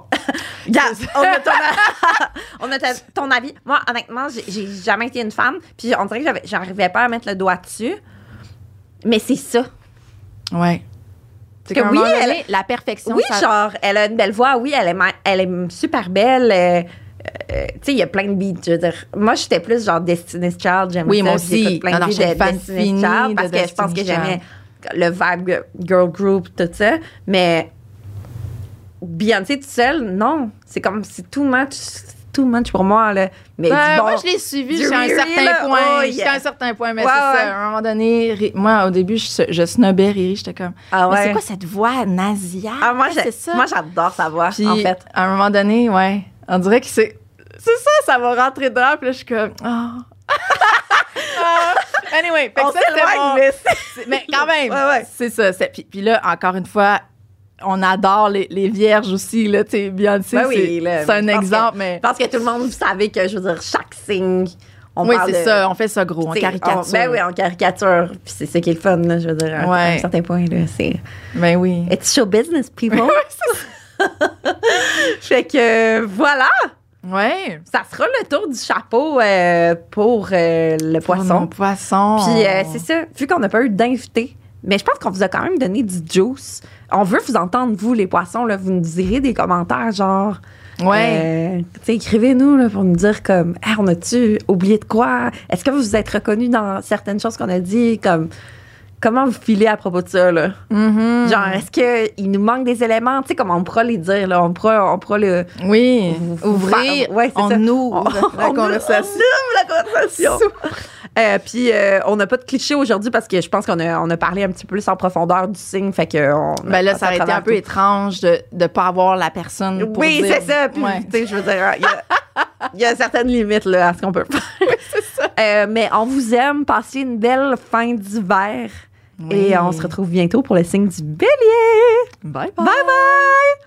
on a ton avis. Moi, honnêtement, j'ai jamais été une fan. Puis on dirait que j'arrivais pas à mettre le doigt dessus. Mais c'est ça. Ouais. Parce que oui, elle a la perfection. Oui, ça... genre, elle a une belle voix, oui, elle est super belle. Tu sais, il y a plein de beats, je veux dire. Moi, j'étais plus genre Destiny's Child, j'aime oui, ça. Oui, moi aussi. J'écoute plein de beats de Destiny's Child parce que je pense que j'aimais le vibe girl group, tout ça. Mais Beyoncé toute seule, non. C'est comme si too much pour moi, là. Mais bon, moi, je l'ai suivi jusqu'à un certain point. Oh, yeah. Jusqu'à un certain point, mais c'est ça. À un moment donné, moi, au début, je snobais Riri. J'étais comme, ah ouais. Mais c'est quoi cette voix nasillarde? Ah, moi, j'adore sa voix, puis, en fait. À un moment donné, ouais. On dirait que c'est ça, ça va rentrer dedans. Puis là, je suis comme, oh. Anyway, fait que ça, c'était mais quand même, ouais. C'est ça. Puis là, encore une fois, on adore les vierges aussi, là, tu sais, Beyoncé, c'est un exemple, mais... Parce que tout le monde, vous savez que, je veux dire, chaque signe, on parle c'est de, ça, on fait ça gros, on caricature. On caricature, puis c'est ça qui est le fun, là, je veux dire, à un certain point, là, c'est... Ben oui. It's show business, people. Fait que, voilà! Ouais. Ça sera le tour du chapeau pour le poisson. Le poisson. Puis c'est ça, vu qu'on n'a pas eu d'invité, mais je pense qu'on vous a quand même donné du juice. On veut vous entendre, vous, les poissons, là. Vous nous direz des commentaires, genre... Ouais. Écrivez-nous là, pour nous dire comme, hey, on a-tu oublié de quoi? Est-ce que vous vous êtes reconnus dans certaines choses qu'on a dit? Comme, comment vous filez à propos de ça, là? Mm-hmm. Genre, est-ce qu'il nous manque des éléments? Tu sais, comme on pourra les dire, là. On pourra le... Oui, ouvrir. Ouais, c'est ça. On ouvre la conversation. Puis, on n'a pas de cliché aujourd'hui parce que je pense qu'on a parlé un petit peu plus en profondeur du signe. Fait que là, ça aurait été un peu étrange de ne pas avoir la personne pour dire. C'est ça. Puis, tu sais, je veux dire, il y a certaines limites là, à ce qu'on peut faire. Oui, c'est ça. Mais on vous aime. Passez une belle fin d'hiver. Oui. Et on se retrouve bientôt pour le signe du bélier. Bye bye. Bye bye.